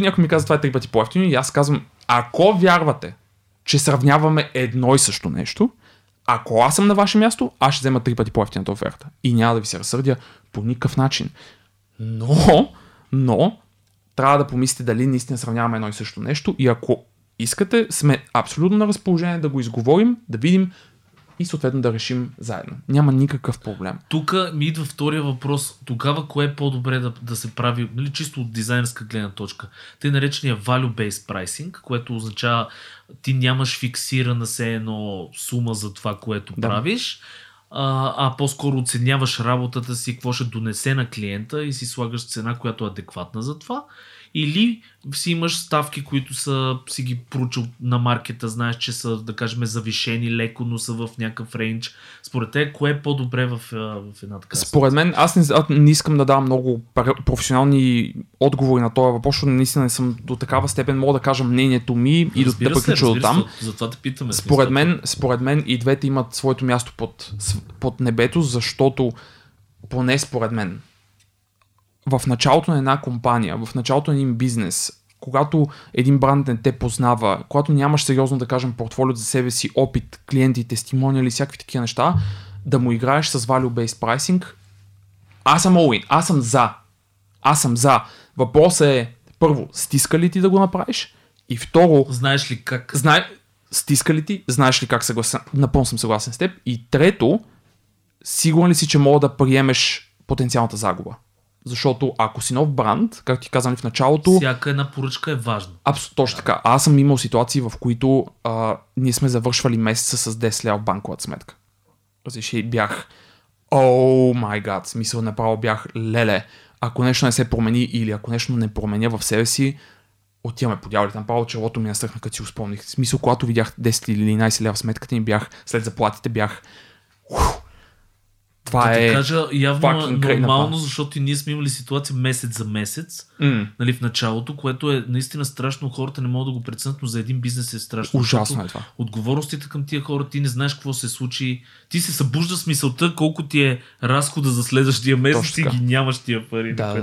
някой ми казва това е 3 пъти по-евтино и аз казвам, ако вярвате, че сравняваме едно и също нещо, ако аз съм на ваше място, аз ще взема 3 пъти по-евтината оферта. И няма да ви се разсърдя по никакъв начин. Но трябва да помислите дали наистина сравняваме едно и също нещо и ако искате, сме абсолютно на разположение да го изговорим, да видим и съответно да решим заедно. Няма никакъв проблем. Тук ми идва втория въпрос. Тогава кое е по-добре да се прави, нали, чисто от дизайнерска гледна точка? Тъй наречения value-based pricing, което означава ти нямаш фиксирана се едно сума за това, което правиш, а по-скоро оценяваш работата си, какво ще донесе на клиента и си слагаш цена, която е адекватна за това. Или си имаш ставки, които са си ги проучил на маркета, знаеш, че са, да кажем, завишени леко, но са в някакъв рейндж. Според те, кое е по-добре в една така? Според мен, аз не искам да давам много професионални отговори на този въпрос, защото наистина не съм до такава степен, мога да кажа мнението ми и да приключа до там. Затова те питаме. Според мен и двете имат своето място под небето, защото поне според мен в началото на една компания, в началото на един бизнес, когато един бранд не те познава, когато нямаш сериозно, да кажем, портфолио за себе си, опит, клиенти, тестимониали, всякакви такива неща, да му играеш с value-based pricing, аз съм all in, аз съм за. Въпросът е, първо, стиска ли ти да го направиш? И второ, знаеш ли как? Стиска ли ти? Знаеш ли как? Напълно съм съгласен с теб. И трето, сигурен ли си, че мога да приемеш потенциалната загуба? Защото ако си нов бранд, както ти казвам в началото... Всяка една поръчка е важна. Точно така. Аз съм имал ситуации, в които ние сме завършвали месеца с 10 лв. Банковата сметка. Разреши, бях... О май гад, смисъл направо бях леле. Ако нещо не се промени или ако нещо не променя в себе си, отиваме по дяволите. Направо челото ми настръхна, като си успомних. В смисъл, когато видях 10 или 11 лв. Сметката ми бях, след заплатите бях... Това да ти кажа, явно нормално, защото и ние сме имали ситуация месец за месец, нали, в началото, което е наистина страшно, хората не могат да го преценят, но за един бизнес е страшно. Ужасно е това. Отговорностите към тия хора, ти не знаеш какво се случи, ти се събужда с мисълта колко ти е разхода за следващия месец и ги нямаш тия пари. Да,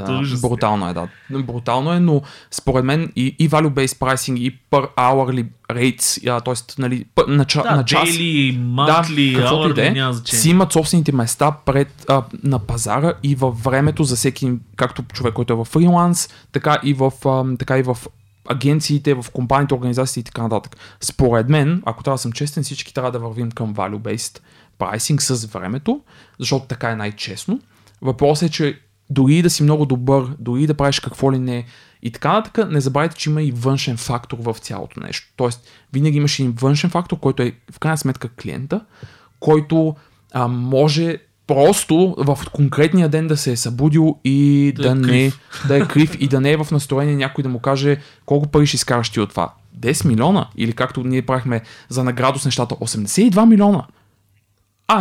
брутално е, да. Брутално е, но според мен и value-based pricing, и per hourly rates, т.е. нали, на час, daily, monthly, hourly, си имат собствените места на пазара и във времето за всеки, както човек, който е в фриланс, така и в агенциите, в компаниите, организациите и така нататък. Според мен, ако трябва да съм честен, всички трябва да вървим към value-based pricing с времето, защото така е най-честно. Въпросът е, че дори да си много добър, дори да правиш какво ли не и така нататък, не забравяйте, че има и външен фактор в цялото нещо. Тоест, винаги имаш един външен фактор, който е в крайна сметка клиента, който може просто в конкретния ден да се е събудил и да е крив и да не е в настроение някой да му каже колко пари ще изкараш ти от това. 10 милиона или както ние правихме за награда с нещата 82 милиона.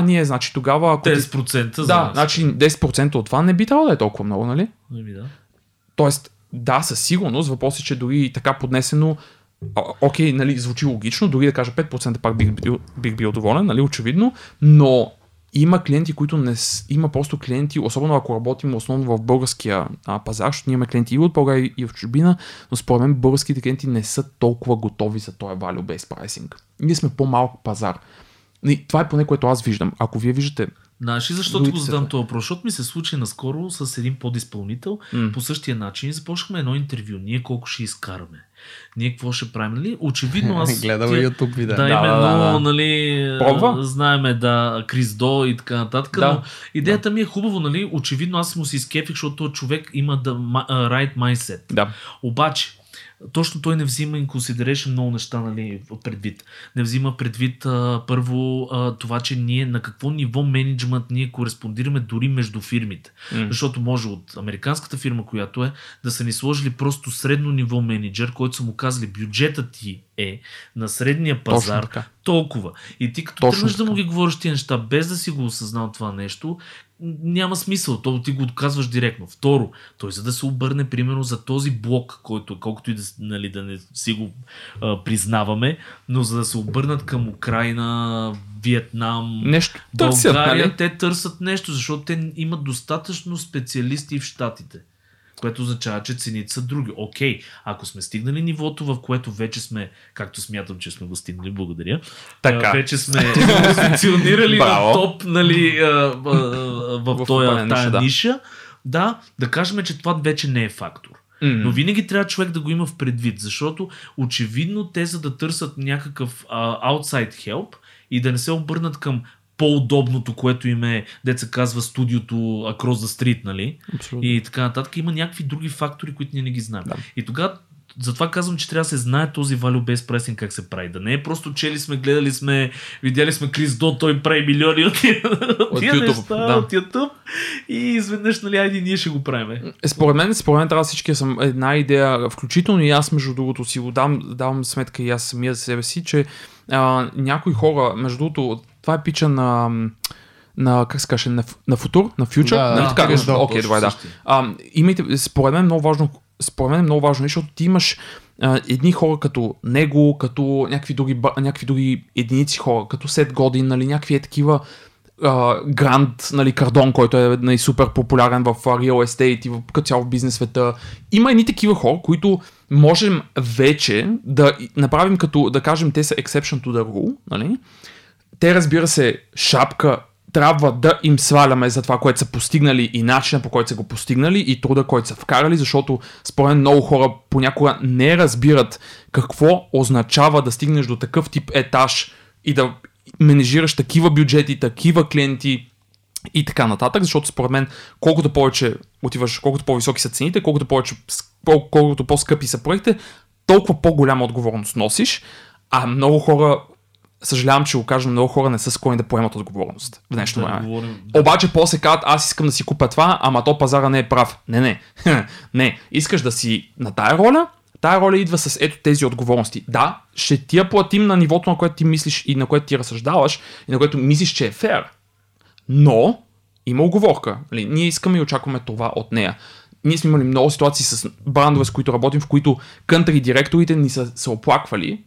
Ние, значи тогава... 10% за нас. Да, значи 10% от това не би трябвало да е толкова много, нали? Не би, да. Тоест, да, със сигурност, въпросът е, че дори и така поднесено, окей, нали, звучи логично, дори да кажа 5% пак бих бил доволен, нали, очевидно, но... Има клиенти, които не... Има просто клиенти, особено ако работим основно в българския пазар, защото ние имаме клиенти и от България и от чужбина, но според мен българските клиенти не са толкова готови за този value-based pricing. Ние сме по-малък пазар. И това е поне, което аз виждам. Ако вие виждате... Знаеш ли защо ти го задам това въпрос? Защото ми се случи наскоро с един подизпълнител. По същия начин започнахме едно интервю. Ние колко ще изкараме? Ние какво ще правим? Нали? Очевидно аз... Гледам YouTube видео. Да, именно, нали... Пробва? Знаеме, да, Крис До и така нататък. Да. Но идеята ми е хубаво, нали? Очевидно аз му се изкефих, защото този човек има right mindset. Да. Обаче... Точно той не взима in consideration много неща, нали, предвид. Не взима предвид първо това, че ние на какво ниво мениджмънт ние кореспондираме дори между фирмите. Защото може от американската фирма, която е, да са ни сложили просто средно ниво менеджер, който са му казали бюджетът ти е на средния пазар толкова. И ти като тръгнеш да му ги говориш тия неща, без да си го осъзнал това нещо, няма смисъл. То ти го отказваш директно. Второ, той за да се обърне, примерно, за този блок, който, колкото и да, нали, да не си го признаваме, но за да се обърнат към Украйна, Виетнам, нещо. България, търсят, те търсят нещо, защото те имат достатъчно специалисти в щатите. Което означава, че цените са други. Окей, ако сме стигнали нивото, в което вече сме, както смятам, че сме го стигнали, благодаря, така. Вече сме позиционирали в топ, нали, в тая ниша, да кажем, че това вече не е фактор. Но винаги трябва човек да го има в предвид, защото очевидно те, за да търсят някакъв outside help и да не се обърнат към по-удобното, което им е, деца казва, студиото across the street, нали? Абсолютно. И така нататък. Има някакви други фактори, които ние не ги знаем. Да. И тогава, затова казвам, че трябва да се знае този value-based pricing как се прави. Да не е просто чели сме, гледали сме, видяли сме Крис До, той прави милиони от тия неща, от YouTube и изведнъж, нали, айде ние ще го правим. Според мен трябва всички съм една идея, включително и аз, между другото, си го давам сметка и аз самия за себе си, че някои хора, между другото, това е пича на как се каже, на футур, на фьючер. Окей, добре, да. Имайте, според мен е много важно, защото ти имаш едни хора като него, като някакви други единици хора, като Сет Годин, нали, някакви такива Гранд, нали, Кардон, който е, нали, супер популярен в Real Estate и като цяло в бизнес света. Има едни такива хора, които можем вече да направим като, да кажем, те са exception to the rule, нали? Те, разбира се, шапка трябва да им сваляме за това, което са постигнали и начина, по който са го постигнали и труда, който са вкарали, защото според много хора понякога не разбират какво означава да стигнеш до такъв тип етаж и да менежираш такива бюджети, такива клиенти и така нататък, защото според мен колкото повече отиваш, колкото по-високи са цените, колкото по-скъпи са проектите, толкова по-голяма отговорност носиш, а много хора, съжалявам, че го кажа, много хора не са склонни да поемат отговорност в нещо време. Да. Обаче после казват, аз искам да си купя това, ама то пазара не е прав. Не. Искаш да си на тая роля, тая роля идва с ето тези отговорности. Да, ще ти я платим на нивото, на което ти мислиш и на което ти разсъждаваш и на което мислиш, че е фер. Но има оговорка. Ние искаме и очакваме това от нея. Ние сме имали много ситуации с брандове, с които работим, в които кънтри директорите ни са се оплаквали,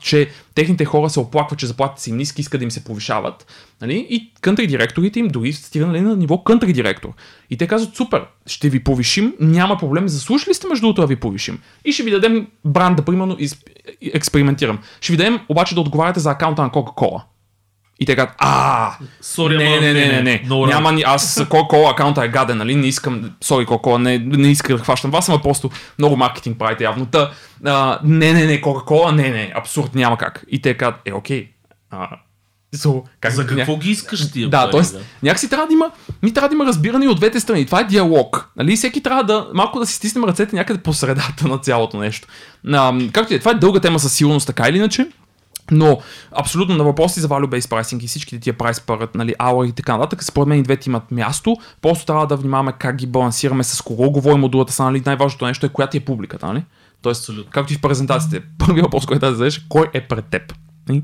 че техните хора се оплакват, че заплатите са им ниски, искат да им се повишават. Нали? И кънтри директорите им дори стигнали на ниво кънтри директор. И те казват, супер, ще ви повишим, няма проблем, заслушали сте между другото да ви повишим. И ще ви дадем бранда, примерно, експериментирам. Ще ви дадем обаче да отговаряте за акаунта на Coca-Cola. И те казват, не. Няма ни, аз Coca-Cola акаунта е гаден, нали, не искам, сори Coca-Cola, не искам да хващам вас, ама просто много маркетинг правите явно. Coca-Cola, абсурд, няма как. И те казват, окей. За какво ги искаш ти? Да, т.е. някакси трябва да има разбиране от двете страни. Това е диалог. Нали? Всеки трябва да малко да си стиснем ръцете някъде по средата на цялото нещо. Както и това е дълга тема със сигурност, така или иначе. Но абсолютно на въпроси за value-based pricing и всичките тия price per hour и така нататък, според мен и двете имат място, просто трябва да внимаваме как ги балансираме, с кого говорим от другата страна, нали? Най-важното нещо е коя ти е публиката, нали? Тоест, както и в презентациите, първият въпрос, който да зададеш, кой е пред теб? Нали?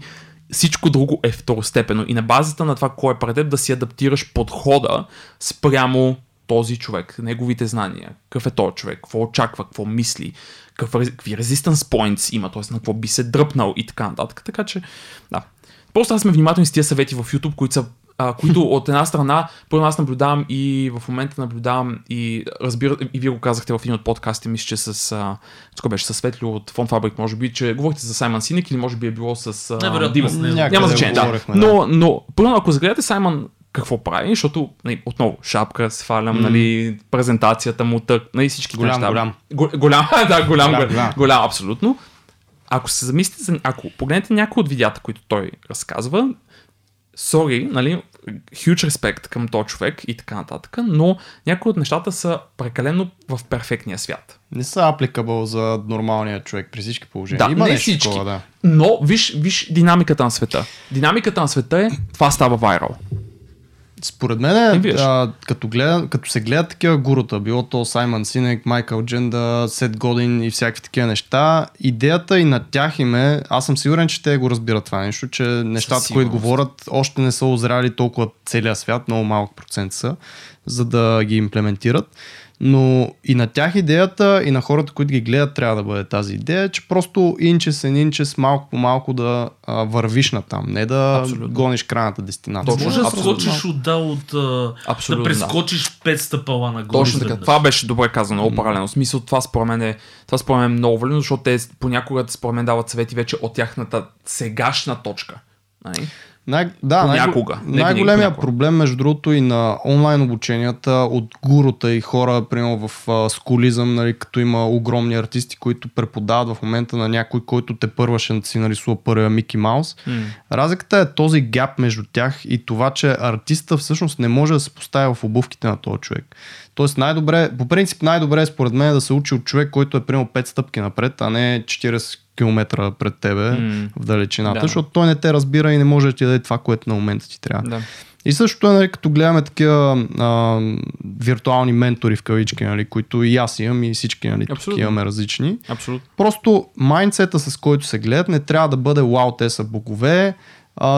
Всичко друго е второстепенно и на базата на това кой е пред теб да си адаптираш подхода спрямо този човек, неговите знания, какъв е този човек, какво очаква, какво мисли, какви resistance points има, т.е. на какво би се дръпнал и така нататък. Така че, да. Просто аз сме внимателни с тия съвети в YouTube, които от една страна, първо аз наблюдавам и в момента наблюдавам и разбира, и вие го казахте в един от подкастите, мисля, че с Светлю от Фон Фабрик, може би, че говорите за Саймон Синек или може би е било с Димас. Няма значение, да. Но първо, ако загледате Саймон какво прави, защото отново шапка, свалям, нали, презентацията му, тък, нали, всички голям, неща. Голям, абсолютно. Ако се замислите, ако погледнете някои от видеята, които той разказва, нали, huge respect към този човек и така нататък, но някои от нещата са прекалено в перфектния свят. Не са applicable за нормалния човек при всички положения. Да, има не всички, такова, да. Но виж динамиката на света. Динамиката на света е, това става вайрал. Според мен, като се гледат такива гурута, било то Саймон Синек, Майкъл Дженда, Сет Годин и всякакви такива неща, идеята и на тях им е, аз съм сигурен, че те го разбират това нещо, че нещата, които говорят, още не са озряли толкова целия свят, много малък процент са, за да ги имплементират. Но и на тях идеята, и на хората, които ги гледат, трябва да бъде тази идея, че просто инчес малко по малко да вървиш на там, не да гониш крайната дестинация. Точно, може да скочиш да прескочиш 5 стъпала нагоре. Точно така, това беше добре казано, много паралелно. В смисъл, това според мен е, много валидно, защото те понякога според мен дават съвети вече от тяхната сегашна точка. Най-големия проблем, между другото, и на онлайн обученията от гурута и хора, примерно в Schoolism, нали, като има огромни артисти, които преподават в момента на някой, който те първа ще си нарисува първия Мики Маус. Разликата е този гап между тях и това, че артиста всъщност не може да се поставя в обувките на този човек. Тоест най-добре, по принцип най-добре е според мен да се учи от човек, който е примерно 5 стъпки напред, а не 40 километра пред тебе в далечината, защото той не те разбира и не може да ти даде това, което на момента ти трябва. Да. И същото е, нали, като гледаме такива виртуални ментори в кавички, нали, които и аз имам и всички, нали, тук имаме различни. Абсолютно. Просто майндсета, с който се гледат, не трябва да бъде вау, те са богове,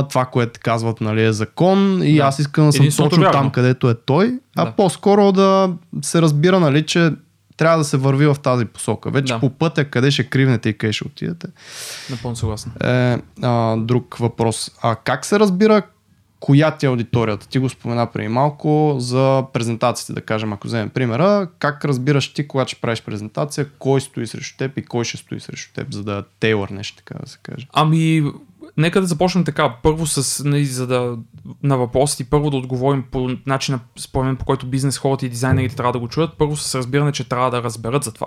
това, което казват, нали, е закон и аз искам да съм точно там, където е той, а по-скоро да се разбира, нали, че трябва да се върви в тази посока. Вече по пътя къде ще кривнете и къде ще отидете. Напълно съгласен. Друг въпрос. А как се разбира коя ти е аудиторията? Ти го спомена преди малко за презентациите, да кажем, ако вземем примера. Как разбираш ти, когато ще правиш презентация, кой стои срещу теб и кой ще стои срещу теб, за да тейлърнеш, така да се каже? Ами, нека да започнем така. Първо на въпросите, първо да отговорим по начина, според мен, по който бизнес хората и дизайнерите трябва да го чуят. Първо с разбиране, че трябва да разберат за това.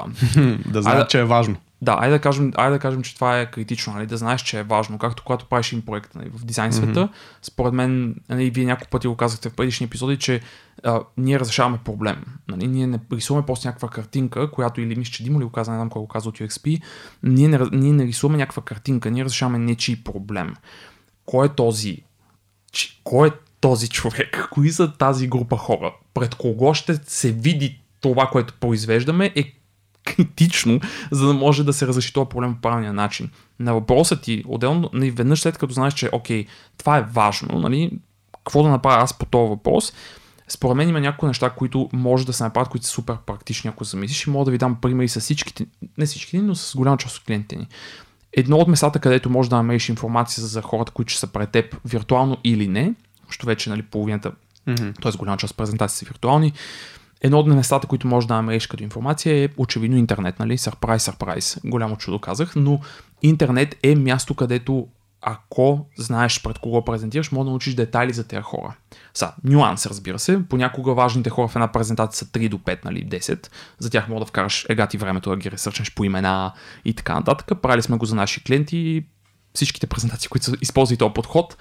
Да знаят, че е важно. Да, айде да кажем, че това е критично, нали? Да знаеш, че е важно, както когато правиш им проект, нали, в дизайн света. Според мен, нали, вие няколко пъти го казахте в предишни епизоди, че ние разрешаваме проблем. Нали? Ние не рисуваме просто някаква картинка, която или мисля, че Димо ли го каза, не знам кой го каза от UXP. Ние не рисуваме някаква картинка, ние разрешаваме нечий проблем. Кой е този човек? Кои са тази група хора? Пред кого ще се види това, което произвеждаме, е критично, за да може да се разреши този проблем по правилния начин. На въпроса ти, отделно, веднъж след като знаеш, че окей, това е важно, нали, какво да направя аз по този въпрос, според мен има някои неща, които може да се направят, които са супер практични, ако замислиш, и мога да ви дам примери с всичките, не всичките, но с голяма част от клиентите ни. Едно от местата, където може да намериш информация за хората, които ще са пред теб, виртуално или не, защото вече, нали, половината, т.е. голяма част от презентациите са виртуални. Едно от местата, които можеш да намериш като информация, е очевидно интернет, нали? Сърпрайз. Голямо чудо казах, но интернет е място, където ако знаеш пред кого презентираш, може да научиш детайли за тези хора. Нюанс, разбира се. Понякога важните хора в една презентация са 3 до 5, нали, 10. За тях може да вкараш егати времето да ги ресърчнеш по имена и така нататък. Правили сме го за наши клиенти и всичките презентации, които са използвали този подход,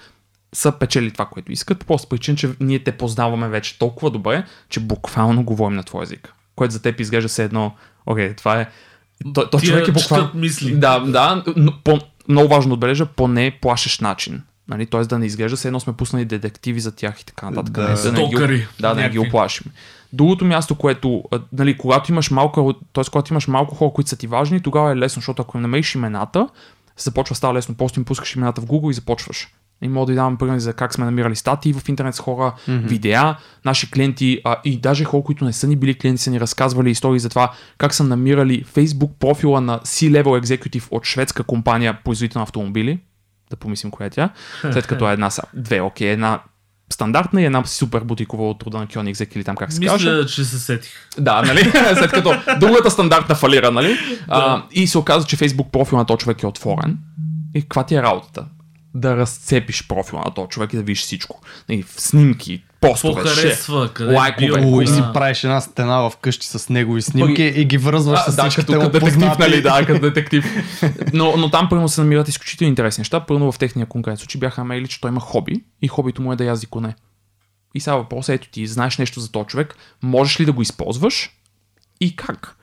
са печели това, което искат, по просто причина, че ние те познаваме вече толкова добре, че буквално говорим на твой език, което за теб изглежда се едно, окей, това е... Той човек е буквално... мисли. Да, но много важно да отбележа, по не плашещ начин. Нали? Т.е. да не изглежда се едно сме пуснали детективи за тях и така нататък. Да не ги оплашим. Другото място, което, нали, когато имаш малко хора, които са ти важни, тогава е лесно, защото ако им намериш имената, става лесно, просто им пускаш имената в Google и започваш. И мога да ви давам пример за как сме намирали статии в интернет с хора, видеа, наши клиенти и даже хора, които не са ни били клиенти, са ни разказвали истории за това как са намирали Facebook профила на C-level executive от шведска компания, производител на автомобили. Да помислим коя е тя. След като е една стандартна и една супер бутикова от рода на Кьонигсек или там как се казва. Мисля, че се сетих. Да, нали? След като другата стандартна фалира, нали? И се оказва, че Facebook профил на този човек е отворен. И каква ти е работата? Да разцепиш профила на този човек и да видиш всичко. Снимки, постове, лайкове. И си правиш една стена в къщи с негови снимки и ги връзваш с всичките му познати. Нали, като детектив. Но там първо се намират изключително интересни неща. Първо в техния конкретен случай бяха мейли, че той има хоби и хобито му е да язди коне. И сега въпросът е, ето ти знаеш нещо за този човек, можеш ли да го използваш и как?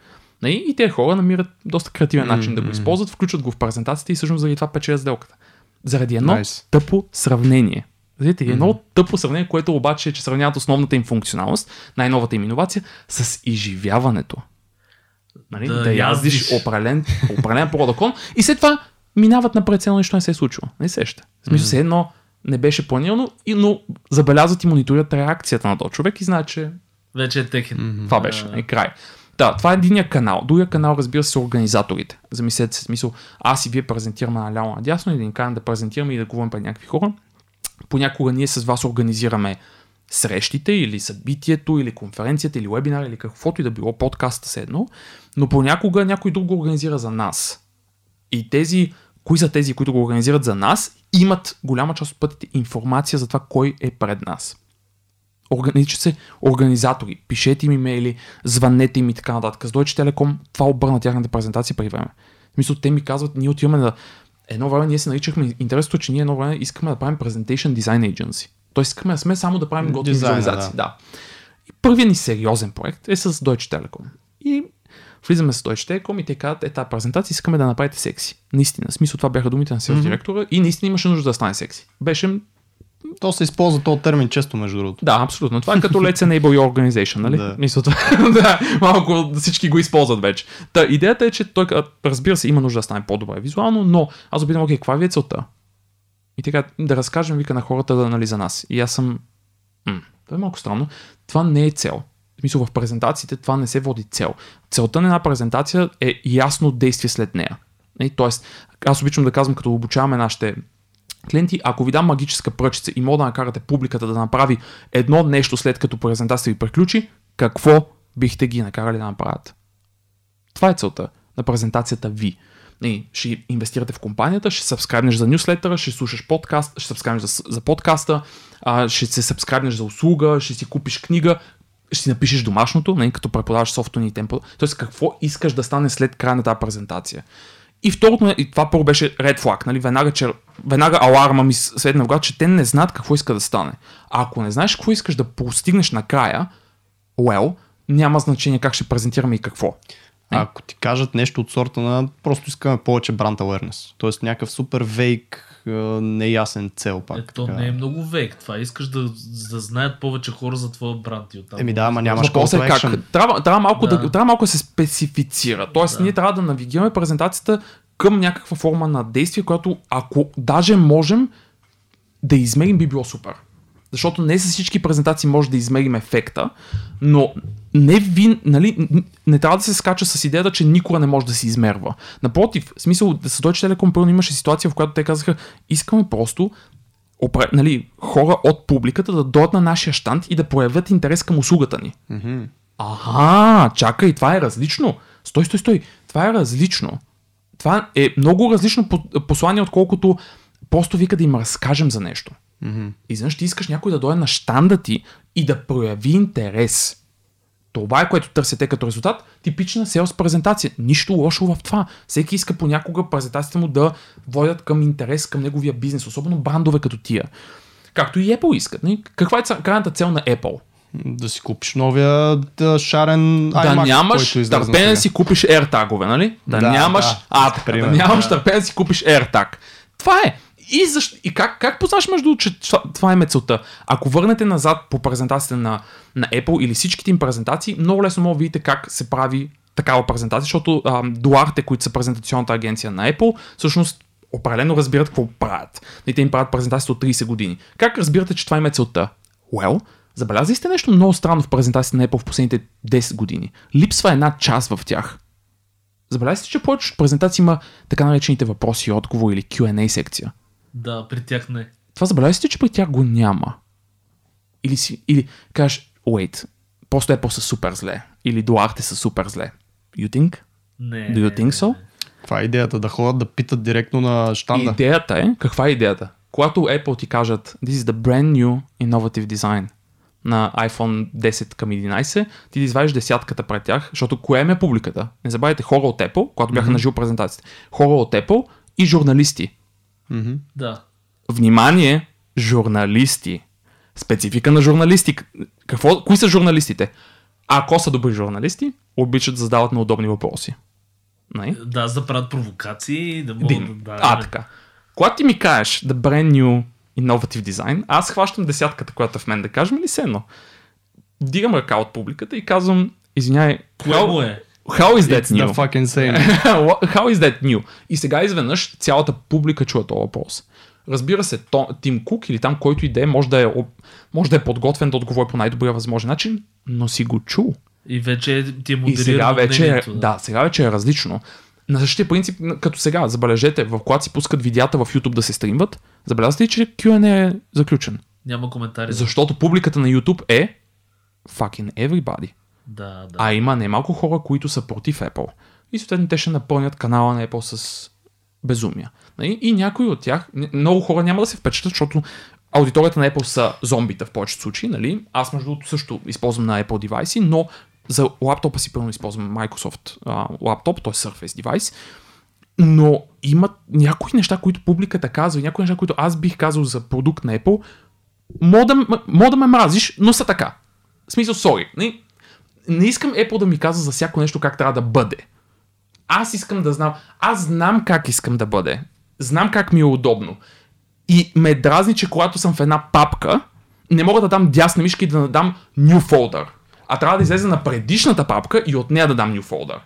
И те хора намират доста креативен начин да го използват, включват го в презентацията и всъщност заради това печелят сделката. Заради едно тъпо сравнение. Видите, е много тъпо сравнение, което обаче е, че сравняват основната им функционалност, най-новата им иновация, с изживяването. Нали? Да яздиш определен протокол и след това минават напред, едно нищо не се е случило. Не сеща. В смисъл, все едно не беше планирано, но забелязват и мониторят реакцията на този човек и знаят, че вече е техен. Това беше. Е край. Да, това е единия канал. Другия канал, разбира се, са организаторите. Замислете се, смисъл, аз и вие презентираме наляво надясно и да ни караме да презентираме и да говорим пред някакви хора. Понякога ние с вас организираме срещите или събитието, или конференцията, или вебинар, или каквото и да било, подкаста се едно, но понякога някой друг го организира за нас. И тези, кои са тези, които го организират за нас, имат голяма част от пътите информация за това кой е пред нас. Органичат се организатори, пишете им имейли, звъннете им и така нататък. С Deutsche Telekom това обърна тяхната презентация при време. В смисъл, те ми казват, ние отиваме на... Едно време ние се наричахме, интересно, че ние едно време искаме да правим Presentation Design Agency. Тоест искаме да сме само да правим готови визуализации. Да. И първият ни сериозен проект е с Deutsche Telekom. И влизаме с Deutsche Telekom и те казват, тази презентация искаме да направите секси. Наистина, в смисъл това бяха думите на селс директора и наистина имаше нужда да стане секси. Беше... То се използва този термин често, между другото. Да, абсолютно. Това е като Let's Enable Your Organization, нали? Да. Мисля, да, малко всички го използват вече. Та, идеята е, че той, разбира се, има нужда да стане по-добре визуално, но аз обидам, окей, каква ви е целта? И така, да разкажем, вика, на хората, да, нали, за нас. И аз съм... Това е малко странно. Това не е цел. Мисля, в презентациите това не се води цел. Целта на една презентация е ясно действие след нея. И, тоест, аз обичам да казвам, като обучаваме нашите клиенти, ако ви дам магическа пръчица и мога да накарате публиката да направи едно нещо след като презентацията ви приключи, какво бихте ги накарали да направят? Това е целта на презентацията ви. И ще инвестирате в компанията, ще сабскрайбнеш за нюслетъра, ще слушаш подкаст, ще сабскрайбнеш за подкаста, ще се сабскрайбнеш за услуга, ще си купиш книга, ще си напишеш домашното, не, като преподаваш софтуерни темпо. Тоест какво искаш да стане след края на тази презентация. И второто, и това първо беше ред флаг, нали? Веднага аларма ми светна в главата, че те не знаят какво иска да стане. А ако не знаеш какво искаш да постигнеш накрая, няма значение как ще презентираме и какво. Ако ти кажат нещо от сорта на просто искаме повече brand awareness, т.е. някакъв супер вейк, неясен цел пак. Ето не е много вейк това, искаш да знаят повече хора за твоя бранд и оттам. Еми да, ама нямаш call to action. Трябва малко да се специфицира, т.е. ние трябва да навигираме презентацията към някаква форма на действие, която ако даже можем да измерим, би било супер. Защото не с всички презентации може да измерим ефекта, но не трябва да се скача с идеята, че никога не може да се измерва. Напротив, в смисъл, с Deutsche Telekom пълно имаше ситуация, в която те казаха, искаме просто хора от публиката да дойдат на нашия щанд и да проявят интерес към услугата ни. Mm-hmm. Аха, чакай, това е различно. Стой, това е различно. Това е много различно послание, отколкото просто вика да им разкажем за нещо. Mm-hmm. И знаеш, ти искаш някой да дойде на щанда ти и да прояви интерес. Това е, което търсите като резултат. Типична селс презентация. Нищо лошо в това. Всеки иска понякога презентацията му да водят към интерес към неговия бизнес, особено брандове като тия. Както и Apple искат. Не? Каква е крайната цел на Apple? Да си купиш новия шарен iMac, да нямаш търпение да си купиш AirTag-ове, нали? Да нямаш търпение да си купиш AirTag. Това е. И как познаваш между, че това е целта? Ако върнете назад по презентацията на Apple или всичките им презентации, много лесно мога да видите как се прави такава презентация, защото Дуарте, които са презентационната агенция на Apple, всъщност определено разбират какво правят. И те им правят презентацията от 30 години. Как разбирате, че това е целта? Забелязали сте нещо много странно в презентацията на Apple в последните 10 години. Липсва една част в тях. Забелязали сте, че повечето презентации има така наречените въпроси и отговори или Q&A секция. Да, при тях не. Това забелязали сте, че при тях го няма. Или кажеш, просто Apple са супер зле. Или Дуарте са супер зле. You think? Не. Do you think so? Каква е идеята? Да ходят да питат директно на щанда? Идеята е, каква е идеята? Когато Apple ти кажат, this is the brand new innovative design на iPhone 10 към 11, ти да извадиш десятката пред тях, защото кое е публиката? Не забравяйте, хора от Apple, когато бяха на живо презентацията. Хора от Apple и журналисти. Mm-hmm. Да. Внимание, журналисти. Специфика на журналисти. Кои са журналистите? Ако са добри журналисти, обичат да задават неудобни въпроси. Не? Да правят провокации. Да могат да. Когато ти ми кажеш The brand new иноватив дизайн, аз хващам десятката, която в мен, да кажем, или все едно. Дигам ръка от публиката и казвам, извиняй, how is that new? How is that new? И сега изведнъж цялата публика чува този въпрос. Разбира се, Тим Кук или там който иде, може да е подготвен да отговори по най-добрия възможен начин, но си го чул. И вече ти е модерирано мнението. Да, сега вече е различно. На същия принцип, като сега, забележете, в когато си пускат видеята в YouTube да се стримват, забелязвате ли, че Q&A е заключен? Няма коментари. Защото публиката на YouTube е fucking everybody. Да. А има немалко хора, които са против Apple. И съответно те ще напълнят канала на Apple с безумия. И някои от тях, много хора няма да се впечатлят, защото аудиторията на Apple са зомбита в повечето случаи, нали? Аз между другото също използвам на Apple девайси, но за лаптопа си пълно използвам Microsoft лаптоп, т.е. Surface девайс, но имат някои неща, които публиката казва и някои неща, които аз бих казал за продукт на Apple, мога да ме мразиш, но са така. В смисъл, sorry. Не искам Apple да ми казва за всяко нещо как трябва да бъде. Аз искам да знам, аз знам как искам да бъде. Знам как ми е удобно. И ме дразни, че когато съм в една папка, не мога да дам дясна мишка и да дам new folder. А трябва да излезе на предишната папка и от нея да дам new folder.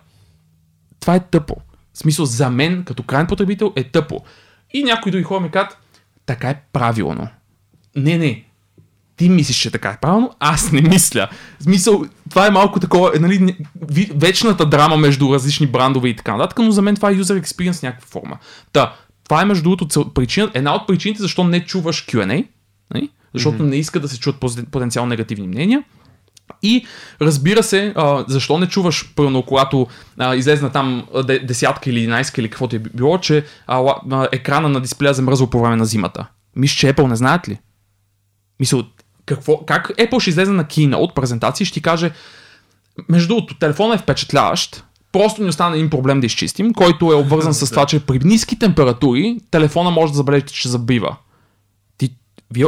Това е тъпо. В смисъл, за мен, като крайен потребител, е тъпо. И някои други хора ми казват, така е правилно. Не. Ти мислиш, че така е правилно, аз не мисля. В смисъл, това е малко такова, нали, вечната драма между различни брандове и така нататък, но за мен това е user experience в някаква форма. Това е между другото една от причините, защо не чуваш Q&A, нали? Защото не иска да се чуват потенциално негативни мнения. И разбира се, защо не чуваш, първо, когато излезна там десятка или 11 или каквото е било, че екрана на дисплея замръзва по време на зимата. Мисля, че Apple не знаят ли? Мисля, как Apple ще излезе на Keynote от презентации и ще ти каже, между другото, телефонът е впечатляващ, просто ни остана един проблем да изчистим, който е обвързан с това, че при ниски температури телефона може да забележите, че забива. Вие,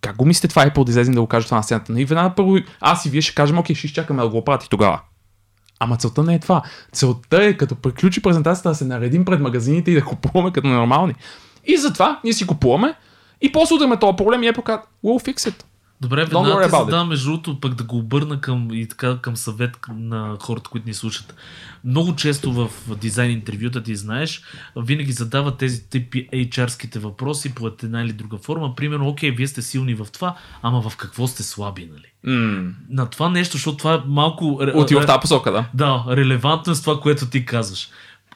как го мислите това Apple да излезем да го кажа това на сцената? И веднага първо аз и вие ще кажем, окей, ще изчакаме да го прати тогава. Ама целта не е това. Целта е като приключи презентацията да се наредим пред магазините и да купуваме като нормални. И затова ние си купуваме и после удаме този проблем и Apple казва, we'll fix it. Добре, веднага ти задавам между другото, пък да го обърна към съвет на хората, които ни слушат. Много често в дизайн интервюта, ти знаеш, винаги задават тези типи HR-ските въпроси по една или друга форма. Примерно, окей, вие сте силни в това, ама в какво сте слаби, нали? На това нещо, защото това е малко... Отива в тази посока, да. Да, релевантно с това, което ти казваш.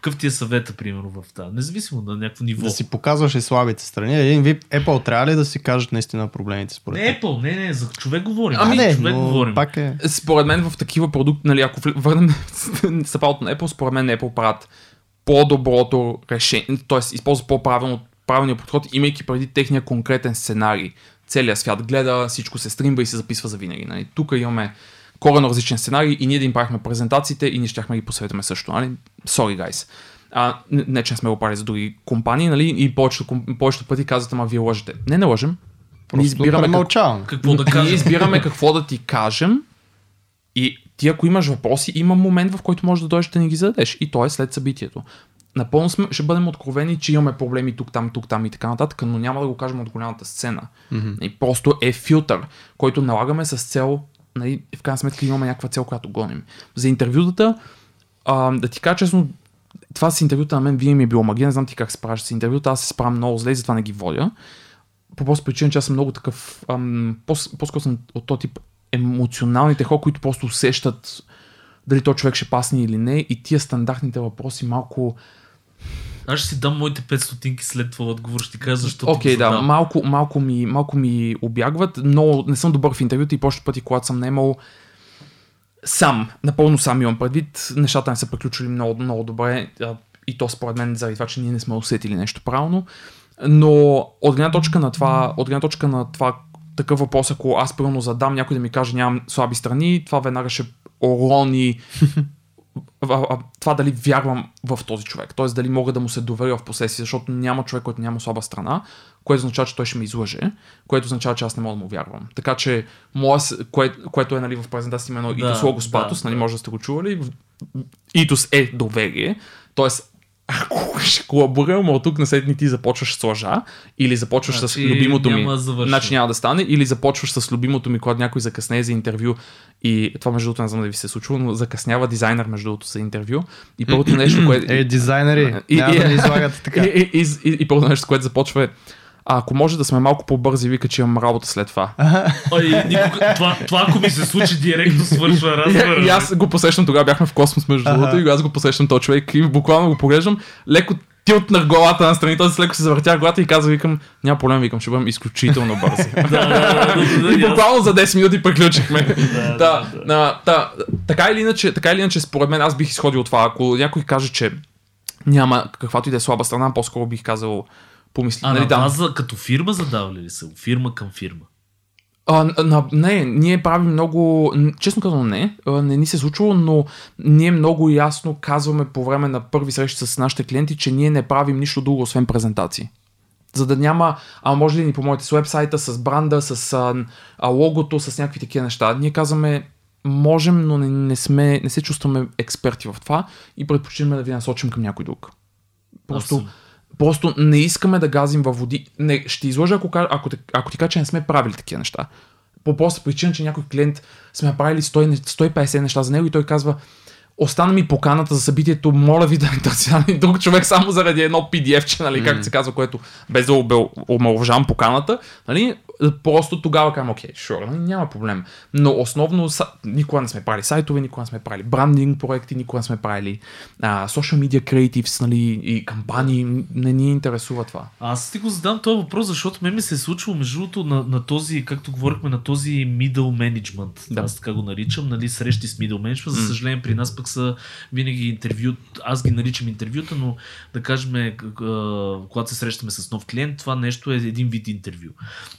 Какъв ти е съвета, примерно, в тази? Независимо на някакво ниво. Да си показваш и слабите страни. Един вип, Apple трябва ли да си кажат наистина проблемите според мен? Apple, не, за човек говорим. Пак е... Според мен в такива продукти, нали, ако върнем съпалото на Apple, според мен Apple правят по-доброто решение, т.е. използва по-правилния подход, имайки преди техния конкретен сценарий. Целият свят гледа, всичко се стримва и се записва за винаги. Нали. Тук имаме коренно различен сценарий и ние да им правихме презентациите и ние щяхме ги посъветваме също. Нали? Sorry, guys. Не, че не сме го правили за други компании, нали? И повечето пъти казват, ама вие лъжете. Не лъжем. Просто избираме какво да кажем. Ние избираме какво да ти кажем и ти, ако имаш въпроси, има момент, в който можеш да дойдеш да ни ги зададеш. И то е след събитието. Напълно ще бъдем откровени, че имаме проблеми тук, там и така нататък, но няма да го кажем от голямата сцена. И просто е филтър, който налагаме с цел. В крайна сметка имаме някаква цел, която гоним. За интервютата, да ти кажа честно, това с интервюта на мен винаги ми е било магия, не знам ти как се правиш с интервюта, аз се справям много зле и затова не ги водя. По просто причина, че аз съм много такъв, по-скоро съм от този тип емоционалните хора, които просто усещат дали то човек ще пасне или не и тия стандартните въпроси малко... Аз ще си дам моите 500 след това отговор, ще ти кажа защо. Окей, да, малко ми обягват, но не съм добър в интервюта и повечето пъти, когато съм наемал сам, напълно сам имам предвид, нещата не са приключили много добре и то според мен заради това, че ние не сме усетили нещо правилно, но от гледна точка на това, такъв въпрос, ако аз правилно задам, някой да ми каже нямам слаби страни, това веднага ще урони това дали вярвам в този човек, т.е. дали мога да му се доверя в последствие, защото няма човек, който няма слаба страна, което означава, че той ще ме излъже, което означава, че аз не мога да му вярвам. Така че, което е, нали, в презентация именно итос логос патос, нали, може да сте го чували, итос е доверие, т.е. ако ще колаборираме от тук на седни ти започваш с лъжа или започваш значи, с любимото ми, значи няма да стане, или започваш с любимото ми, когато някой закъсне за интервю и това между другото не знам да ви се случва, но закъснява дизайнер между другото за интервю и първото нещо, което... дизайнери, няма да ни излагат така. И първото нещо, което започва е а ако може да сме малко по-бързи, вика, че имам работа след това. Това ако ми се случи, директно свършва разговора. И аз го посещам, тогава бяхме в космос между другото, и аз го посещам този човек и буквално го поглеждам, леко тилт на главата на страни, този леко се завъртя главата и казва, викам, няма проблем, викам, ще бъдем изключително бързи. И буквално за 10 минути приключихме. Така или иначе, според мен аз бих изходил това. Ако някой каже, че няма каквато и да е слаба страна, по-скоро бих казал. Помисли, нали, да. Аз като фирма задавали ли са? Фирма към фирма? Не, ние правим много... Честно казано не ни се случва, но ние много ясно казваме по време на първи срещи с нашите клиенти, че ние не правим нищо друго, освен презентации. За да няма, а може ли ни помогнете с уебсайта, с бранда, с логото, с някакви такива неща. Ние казваме, можем, но не се чувстваме експерти в това и предпочитаме да ви насочим към някой друг. Просто не искаме да газим във води. Не, ще излъжа, ако ти кажа, че не сме правили такива неща. По проста причина, че някой клиент сме правили 150 неща за него и той казва остана ми поканата за събитието, моля ви да не търся друг човек само заради едно PDF-че, нали, както се казва, което без да омалважавам поканата. Нали, просто тогава казвам, окей, sure, няма проблем. Но основно никога не сме правили сайтове, никога не сме правили брандинг проекти, никога не сме правили social media creatives, нали, и кампании. Не ни интересува това. Аз ти го задам този въпрос, защото ме ми се е случило между другото на този, както говорихме, на този middle management. Да. Аз така го наричам, нали, срещи с middle management. За съжаление при нас пък са винаги интервю, аз ги наричам интервюта, но да кажем, когато се срещаме с нов клиент, това нещо е един вид интервю.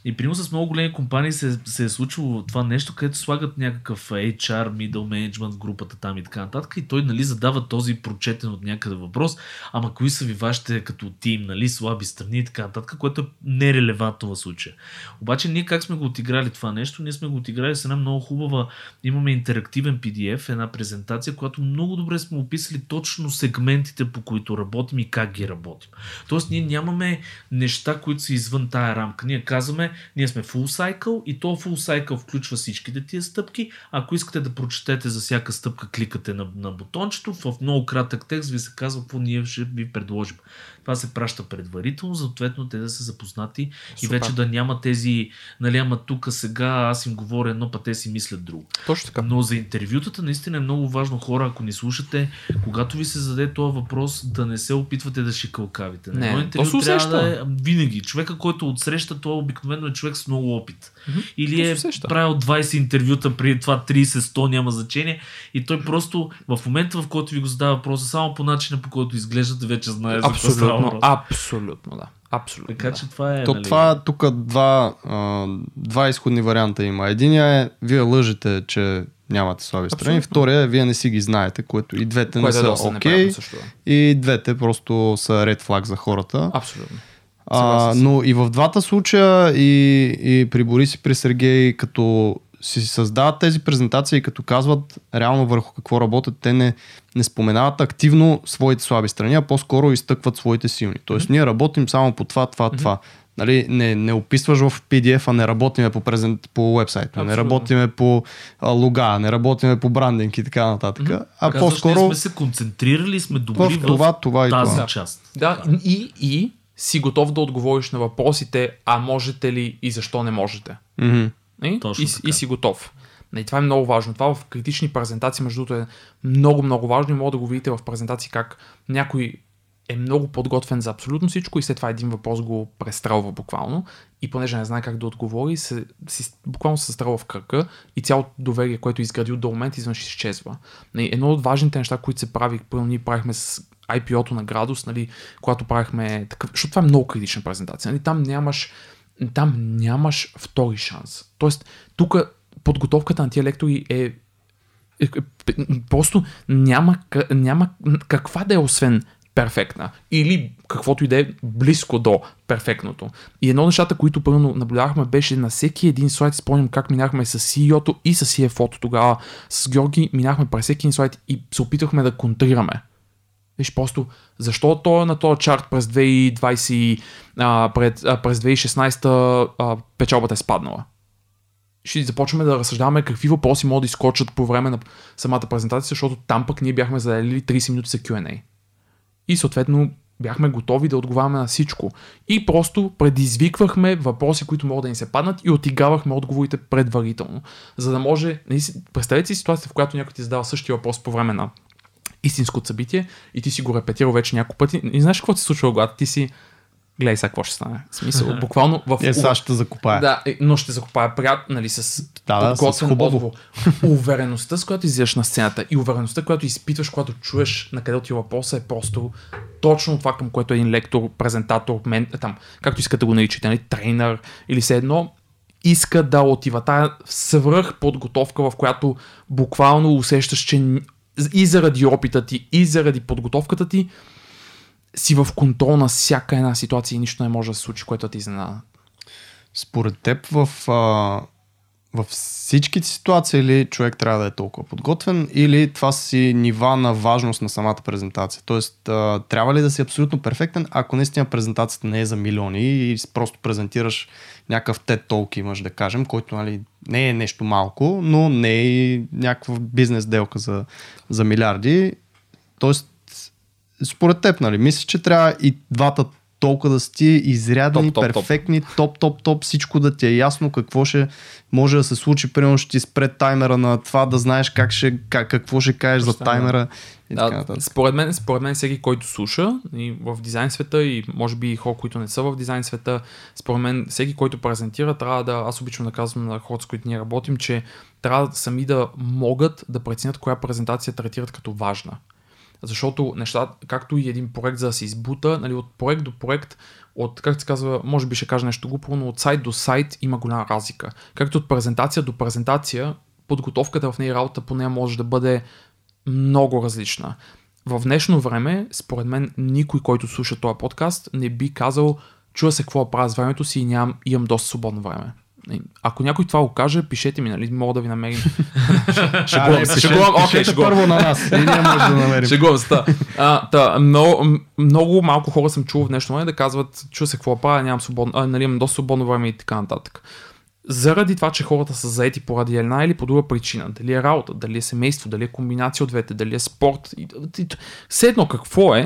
И при с много големи компании се е случило това нещо, където слагат някакъв HR, middle management, групата там и така нататък и той, нали, задава този прочетен от някъде въпрос, ама кои са ви вашите като тим, нали, слаби страни и така нататък, което е нерелевантно в случая. Обаче ние как сме го отиграли това нещо? Ние сме го отиграли с една много хубава, имаме интерактивен PDF, една презентация, която много добре сме описали точно сегментите, по които работим и как ги работим. Тоест ние нямаме неща, които са извън тая рамка. Ние казваме, ние сме full cycle и то full cycle включва всичките тия стъпки. Ако искате да прочетете за всяка стъпка, кликате на бутончето. В много кратък текст ви се казва какво ние ще ви предложим. Това се праща предварително, съответно те да са запознати. Супер. И вече да няма тези, нали, ама тук сега аз им говоря едно, па те си мислят друго. Точно така. Но за интервютата наистина е много важно, хора, ако ни слушате, когато ви се зададе този въпрос, да не се опитвате да шикалкавите. Едно интервю трябва да е винаги. Човека, който отсреща, това обикновено е човек с много опит. Или е правил 20 интервюта, преди това 30-100, няма значение. И той просто в момента, в който ви го задава въпроса, само по начина, по който изглеждате, вече знае за какво става въпрос. Абсолютно, да. Абсолютно. Така че това е. То, нали... Това тук два изходни варианта има. Единия е, вие лъжете, че нямате слаби страни. Абсолютно. Втория е, вие не си ги знаете, което и двете не са окей. И двете просто са red flag за хората. Абсолютно. Но и в двата случая, и при Борис и при Сергей, като си създават тези презентации и като казват реално върху какво работят, те не споменават активно своите слаби страни, а по-скоро изтъкват своите силни. Тоест ние работим само по това. Нали, не описваш в PDF-а, не работиме по уебсайта, не работиме по лога, не работиме по брандинг и така нататък. А казваш, по-скоро... сме се концентрирали, сме добри в тази част. Да, и си готов да отговориш на въпросите, а можете ли и защо не можете. И си готов. И това е много важно. Това в критични презентации, между другото, е много, много важно и може да го видите в презентации как някой е много подготвен за абсолютно всичко и след това един въпрос го престрелва буквално и понеже не знае как да отговори, буквално се стрелва в кръка и цялото доверие, което е изградил до момента, извън ще изчезва. Едно от важните неща, които се прави, ние правихме с IPO-то на Градус, нали, когато правихме такъв, защото това е много критична презентация. Нали, там нямаш втори шанс. Тоест, тук подготовката на тия лектори е просто няма каква да е освен перфектна или каквото и да е близко до перфектното. И едно от нещата, които първо наблюдавахме, беше на всеки един слайд, спомням как минахме с CEO-то и с CFO-то тогава. С Георги минахме през всеки един слайд и се опитвахме да контрираме. Виж просто, защо той на този чарт през 2016 печалбата е спаднала? Ще започваме да разсъждаваме какви въпроси могат да изкочат по време на самата презентация, защото там пък ние бяхме заделили 30 минути за Q&A. И съответно бяхме готови да отговаряме на всичко. И просто предизвиквахме въпроси, които могат да ни се паднат и отигравахме отговорите предварително. За да може, представете си ситуация, в която някой ти задава същия въпрос по време на истинското събитие и ти си го репетирал вече няколко пъти. Не знаеш какво ти се случва, когато ти си гледай сега какво ще стане. В смисъл, буквално в... сега ще закопая. Да, но ще закопая прият, нали, с подготвен отговор. Увереността, с която излизаш на сцената и увереността, която изпитваш, когато чуеш на къде ти въпроса, е просто точно това, към което един лектор, презентатор, там, както искате да го наричате, нали, тренер или все едно, иска да отива. Тая свръхподготовка, в която буквално усещаш, че и заради опита ти, и заради подготовката ти, си в контрол на всяка една ситуация и нищо не може да се случи, което ти изненада. Според теб във всичките ситуации или човек трябва да е толкова подготвен, или това си нива на важност на самата презентация? Тоест, трябва ли да си абсолютно перфектен, ако наистина презентацията не е за милиони и просто презентираш някакъв TED Talk, имаш да кажем, който, нали, не е нещо малко, но не е и някаква бизнес делка за милиарди. Тоест, според теб, нали, мислиш, че трябва и двата толкова да сте изрядни, перфектни, топ, всичко да ти е ясно какво ще може да се случи, примерно ще ти спре таймера на това, да знаеш какво ще кажеш за таймера и така нататък. Според мен всеки, който слуша и в дизайн света, и може би и хора, които не са в дизайн света, според мен всеки, който презентира, трябва да, аз обичам да казвам на хората, с които ние работим, че трябва сами да могат да преценят коя презентация третират като важна. Защото нещата, както и един проект за да се избута, нали, от проект до проект, от, как се казва, може би ще кажа нещо глупо, но от сайт до сайт има голяма разлика. Както от презентация до презентация, подготовката в нея, работа по нея може да бъде много различна. В днешно време, според мен, никой, който слуша този подкаст, не би казал, чува се какво правя с времето си и имам доста свободно време. Ако някой това го каже, пишете ми, нали, мога да ви намерим. Пишете първо на нас. Много малко хора съм чувал в днешно време да казват, чува се какво правя, имам доста свободно време и така нататък. Заради това, че хората са заети поради една или по друга причина, дали е работа, дали е семейство, дали е комбинация от двете, дали е спорт, все едно какво е.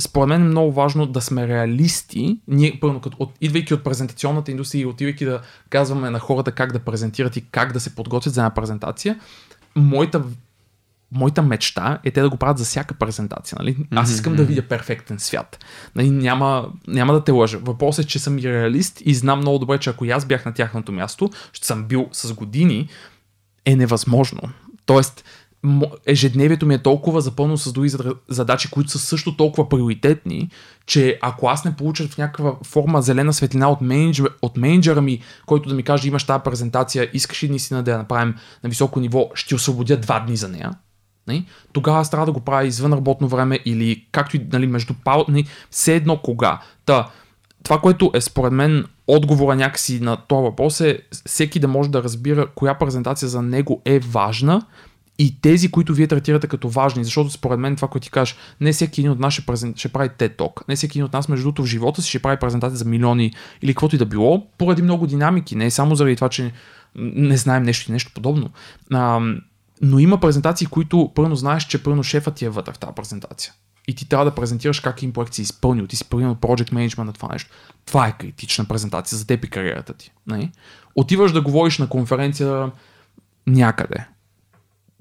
Според мен е много важно да сме реалисти, ние първо, идвайки от презентационната индустрия и отивайки да казваме на хората как да презентират и как да се подготвят за една презентация, моята мечта е те да го правят за всяка презентация. Нали? Аз искам да видя перфектен свят. Нали? Няма да те лъжа. Въпросът е, че съм и реалист и знам много добре, че ако аз бях на тяхното място, ще съм бил с години, е невъзможно. Тоест, ежедневието ми е толкова запълно с други задачи, които са също толкова приоритетни, че ако аз не получа в някаква форма зелена светлина от менеджера ми, който да ми каже, имаш тази презентация, искаш ли наистина да я направим на високо ниво, ще освободя 2 дни за нея. Не? Тогава аз трябва да го правя извън работно време или както и, нали, между паузни, все едно кога. Това, което е според мен отговора някакси на този въпрос е всеки да може да разбира коя презентация за него е важна, и тези, които вие третирате като важни, защото според мен това, което ти кажеш, не всеки един от нас ще прави TED Talk, не всеки един от нас, между другото, в живота си ще прави презентация за милиони или каквото и да било, поради много динамики, не само заради това, че не знаем нещо и нещо подобно. Но има презентации, които първо знаеш, че първо шефът ти е вътре в тази презентация. И ти трябва да презентираш как им проект си изпълнил, ти си приемал project management на това нещо. Това е критична презентация за теб и кариерата ти. Не? Отиваш да говориш на конференция някъде.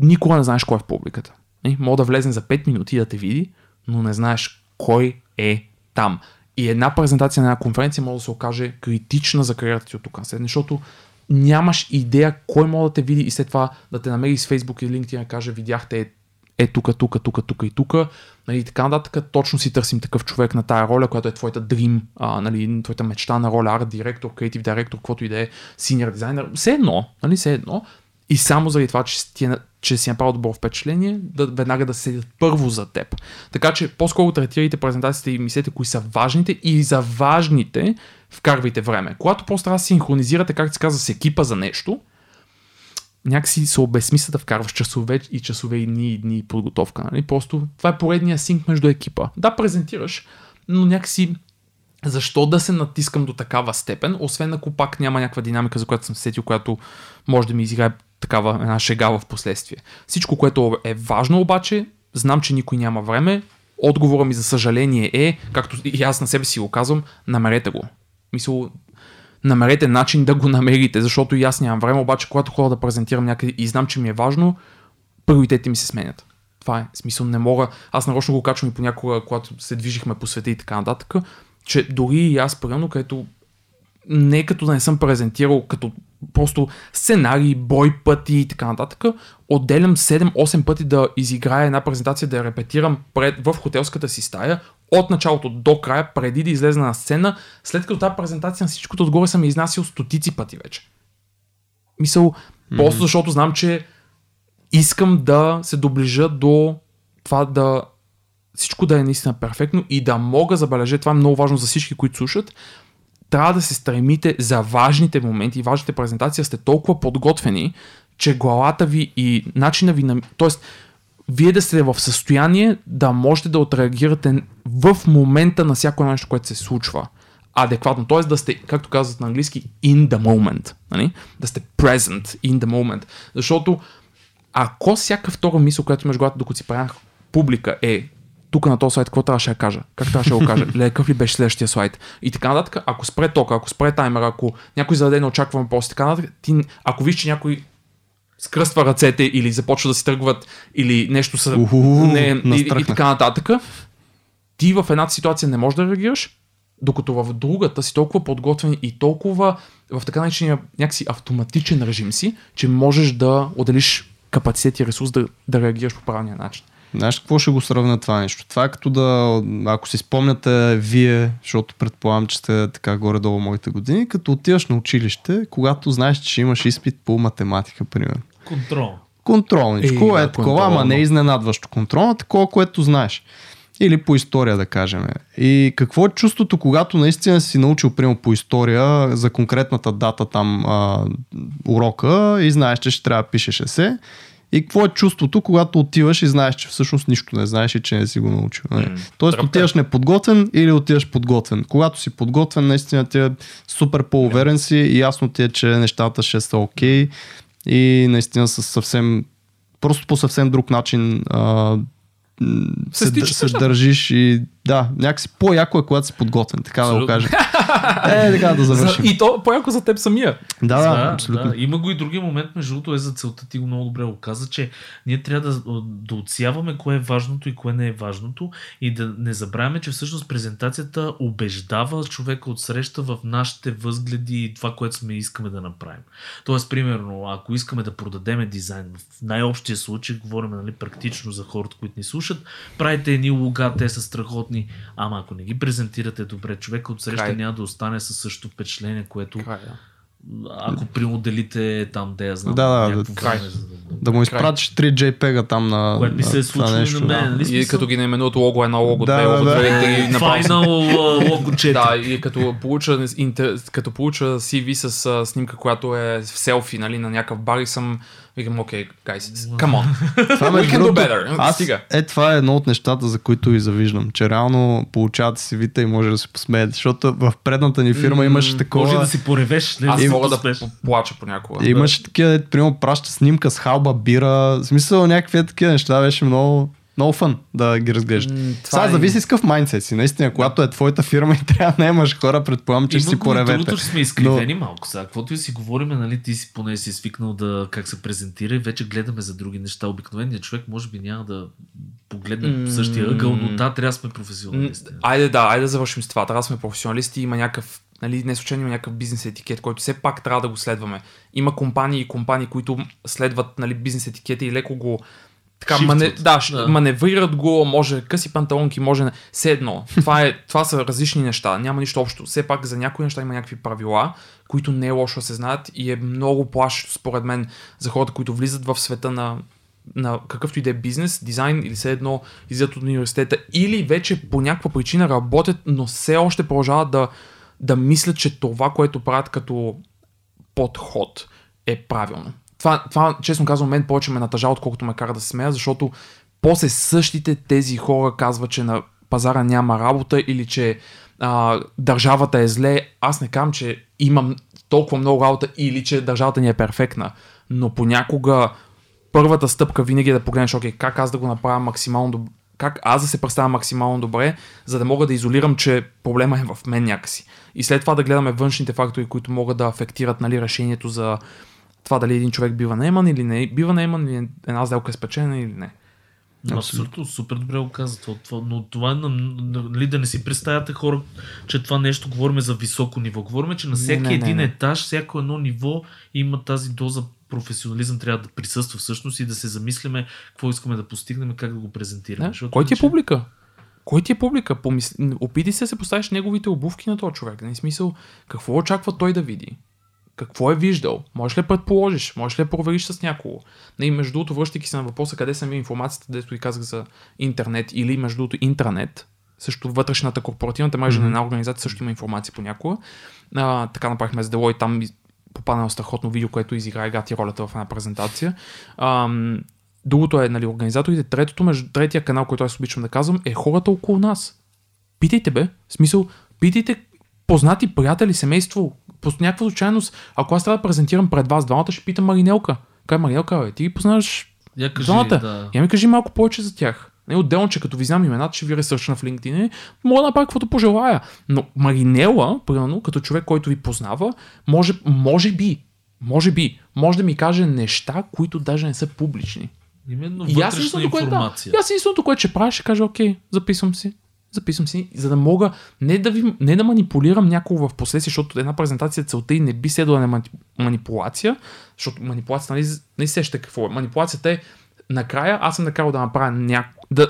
Никога не знаеш кой е в публиката. Мога да влезне за 5 минути и да те види, но не знаеш кой е там. И една презентация на една конференция може да се окаже критична за кариерата ти от тук, защото нямаш идея кой може да те види и след това да те намери с Facebook или LinkedIn и да каже, видяхте тук и тук. И така нататък, точно си търсим такъв човек на тая роля, която е твоята дрим, нали, твоята мечта на роля, арт директор, креатив директор, каквото и да е, синьор дизайнер, все едно. И само заради това, че си направил добро впечатление, да веднага да седят първо за теб. Така че по-скоро третирайте презентациите и мислете кои са важните и за важните вкарвайте време. Когато просто трябва да синхронизирате, както се казва, с екипа за нещо, някакси се обезмисля да вкарваш часове и часове и дни и дни подготовка. Нали? Просто това е поредния синк между екипа. Да, презентираш, но някакси защо да се натискам до такава степен, освен ако пак няма някаква динамика, за която съм се сетил, която може да ми изиграе такава една шега в последствие. Всичко, което е важно обаче, знам, че никой няма време. Отговорът ми за съжаление е, както и аз на себе си го казвам, намерете го. Мисля, намерете начин да го намерите, защото и аз нямам време, обаче когато хора да презентирам някъде и знам, че ми е важно, приоритетите ми се сменят. Това е смисъл, не мога. Аз нарочно го качвам и понякога, когато се движихме по света и така нататък, че дори и аз примерно, където не като да не съм презентирал, като просто сценарии, брой пъти и така нататък, отделям 7-8 пъти да изиграя една презентация, да я репетирам в хотелската си стая, от началото до края, преди да излезе на сцена, след като тази презентация на всичкото отгоре съм изнасил стотици пъти вече. Мисъл, просто защото знам, че искам да се доближа до това да всичко да е наистина перфектно и да мога, забележа, това е много важно за всички, които слушат, трябва да се стремите за важните моменти и важните презентации, сте толкова подготвени, че главата ви и начина ви на... Тоест, вие да сте в състояние да можете да отреагирате в момента на всяко нещо, което се случва адекватно. Тоест да сте, както казват на английски, in the moment. Нали? Да сте present in the moment. Защото ако всяка втора мисъл, която имаш главата, докато си правях публика е тук на този слайд, какво трябваше да кажа? Как трябваше да го кажа? Какъв ли беше следващия слайд? И така нататък, ако спре тока, ако спре таймера, ако някой зададе на очакван въпрос, така нататък, ако виж, че някой скръства ръцете или започва да си тръгват или нещо са... и така нататък, ти в едната ситуация не можеш да реагираш, докато в другата си толкова подготвен и толкова в така наречения някакси автоматичен режим си, че можеш да отделиш капацитет и ресурс да реагираш по правилния начин. Знаеш какво ще го сравня това нещо? Това като да, ако си спомняте вие, защото предполагам, че сте така горе-долу моите години, като отиваш на училище, когато знаеш, че имаш изпит по математика, примерно. Контрол. Контролничко е такова, ама не изненадващо. Контролно, такова, което знаеш. Или по история, да кажем. И какво е чувството, когато наистина си научил, примерно по история, за конкретната дата там урока и знаеш, че ще трябва да пишеш есе. И какво е чувството, когато отиваш и знаеш, че всъщност нищо не знаеш и че не си го научил. Тоест отиваш неподготвен или отиваш подготвен. Когато си подготвен, наистина ти е супер по-уверен си и ясно ти е, че нещата ще са окей и наистина са съвсем, просто по съвсем друг начин се държиш и да, някакси по-яко е, когато си подготвен, така абсолютно. Да го кажа. Така да завършим. И то по-яко за теб самия. Да, абсолютно. Да. Има го и другия момент, между другото, е за целта, ти го много добре го каза, че ние трябва да отсяваме кое е важното и кое не е важното и да не забравяме, че всъщност презентацията убеждава човека от среща в нашите възгледи и това, което сме искаме да направим. Тоест, примерно, ако искаме да продадем дизайн, в най-общия случай, говорим нали, практично за хората, които ни слушат, правите едни лога, те са страхотни. Ама ако не ги презентирате добре, човек отсреща няма да остане със същото впечатление, което ако приоделите там, де я знам. Да му изпратиш 3 JPEG-а там на... Което ми се е случило и на мен. Да. И като ги наименуват лого 1, лого 2, лого 2 и Final лого 4. Да, и като получа CV с снимка, която е в селфи нали, на някакъв бар и съм... Викам, окей, guys, come on. We can do better. Това е едно от нещата, за които ви завиждам, че реално получавате си вита и може да се посмеете, защото в предната ни фирма имаше такова... Може да си поревеш. Аз мога да плача понякога. Имаше такива, примерно праща снимка с халба, бира, в смисъл някакви такива неща, беше много... Много фън да ги разглеждаш. Сега зависи с къв майндсет си. Наистина, когато е твоята фирма и трябва да наемаш хора, предполагам, че си поревете. Другото ще сме изкривени малко сега. Каквото и си говорим, нали, ти си поне си свикнал да как се презентира и вече гледаме за други неща. Обикновеният човек може би няма да погледне по същия ъгъл, но да, трябва да сме професионалисти. Айде да завършим с това. Трябва да сме професионалисти, има някакъв. Нали, не случайно има някакъв бизнес етикет, който все пак трябва да го следваме. Има компании, които следват нали, бизнес етикета и леко го. Така, маневрират го, може къси панталонки, може все едно. Това са различни неща, няма нищо общо. Все пак за някои неща има някакви правила, които не е лошо да се знаят и е много плашещо според мен за хората, които влизат в света на какъвто и да е бизнес, дизайн или все едно излизат от университета или вече по някаква причина работят, но все още продължават да мислят, че това, което правят като подход е правилно. Това, честно казвам, мен повече ме натъжа, отколкото ме кара да се смея, защото после същите тези хора казват, че на пазара няма работа или че държавата е зле. Аз не казвам, че имам толкова много работа или че държавата ни е перфектна, но понякога първата стъпка винаги е да погледнеш, окей, как аз да го направя максимално добре, как аз да се представя максимално добре, за да мога да изолирам, че проблема е в мен някакси. И след това да гледаме външните фактори, които могат да афектират, нали, решението за това дали един човек бива наеман или не, бива наеман или една сделка е спечена или не. Абсолютно, супер добре го каза това, но това е, нали, да не си представяте хора, че това нещо говорим за високо ниво. Говорим, че на всеки един етаж, всяко едно ниво има тази доза професионализъм, трябва да присъства всъщност и да се замислиме какво искаме да постигнем, как да го презентираме. Защото, кой ти е публика? Кой ти е публика? Опитай се да се поставиш неговите обувки на този човек. Не е смисъл, какво очаква той да види? Какво е виждал? Можеш ли предположиш? Можеш ли провериш с някого? И между другото, връщайки се на въпроса, къде съм информацията, дето и казах за интернет или между другото интернет, също вътрешната корпоративната мрежа на една организация също има информация понякога. Така направихме с дело и там попадна страхотно видео, което изигра гати ролята в една презентация. Другото е, нали, организаторите. Третия канал, който аз обичам да казвам, е хората около нас. Питайте бе, в смисъл, питайте познати, приятели, семейство. По някаква случайност, ако аз трябва да презентирам пред вас двамата, ще питам Маринелка. Кай, Маринелка, бе, ти ги познаваш двамата. Да. Я ми кажи малко повече за тях. Не, отделно, че като ви знам имената, ще ви ресърчна в LinkedIn. Мога да направя каквото пожелая. Но Маринела, примерно, като човек, който ви познава, може би, може да ми каже неща, които даже не са публични. Именно вътрешна информация. Аз единственото, което ще правя, ще кажа, окей, записвам си, за да мога не да манипулирам някого в последствие, защото една презентация целта и не би следвала на манипулация, защото манипулацията, нали сеща какво е. Манипулацията е накрая аз съм накарал да направя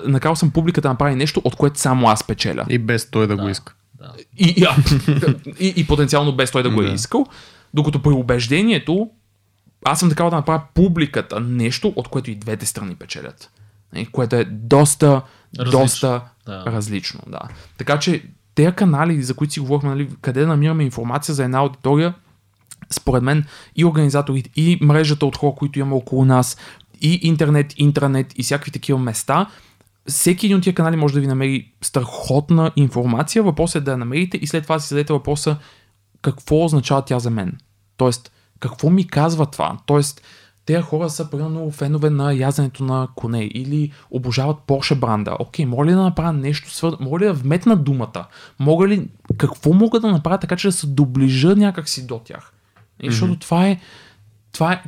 накарал съм публиката да направи нещо, от което само аз печеля. И без той да го иска. Да. И потенциално без той да го е искал. Докато при убеждението аз съм накарал да направя публиката нещо, от което и двете страни печелят. Което е доста различно. Да. Така че тези канали, за които си говорихме, нали, къде намираме информация за една аудитория, според мен и организаторите, и мрежата от хора, които имаме около нас, и интернет, интранет и всякакви такива места, всеки един от тия канали може да ви намери страхотна информация, въпросът е да я намерите и след това си зададете въпроса какво означава тя за мен. Тоест, какво ми казва това? Тоест, те хора са примерно фенове на язденето на коне или обожават Porsche бранда. Окей, мога ли да направя нещо свързано? Мога ли да вметна думата? Какво мога да направя така, че да се доближа някакси до тях? Защото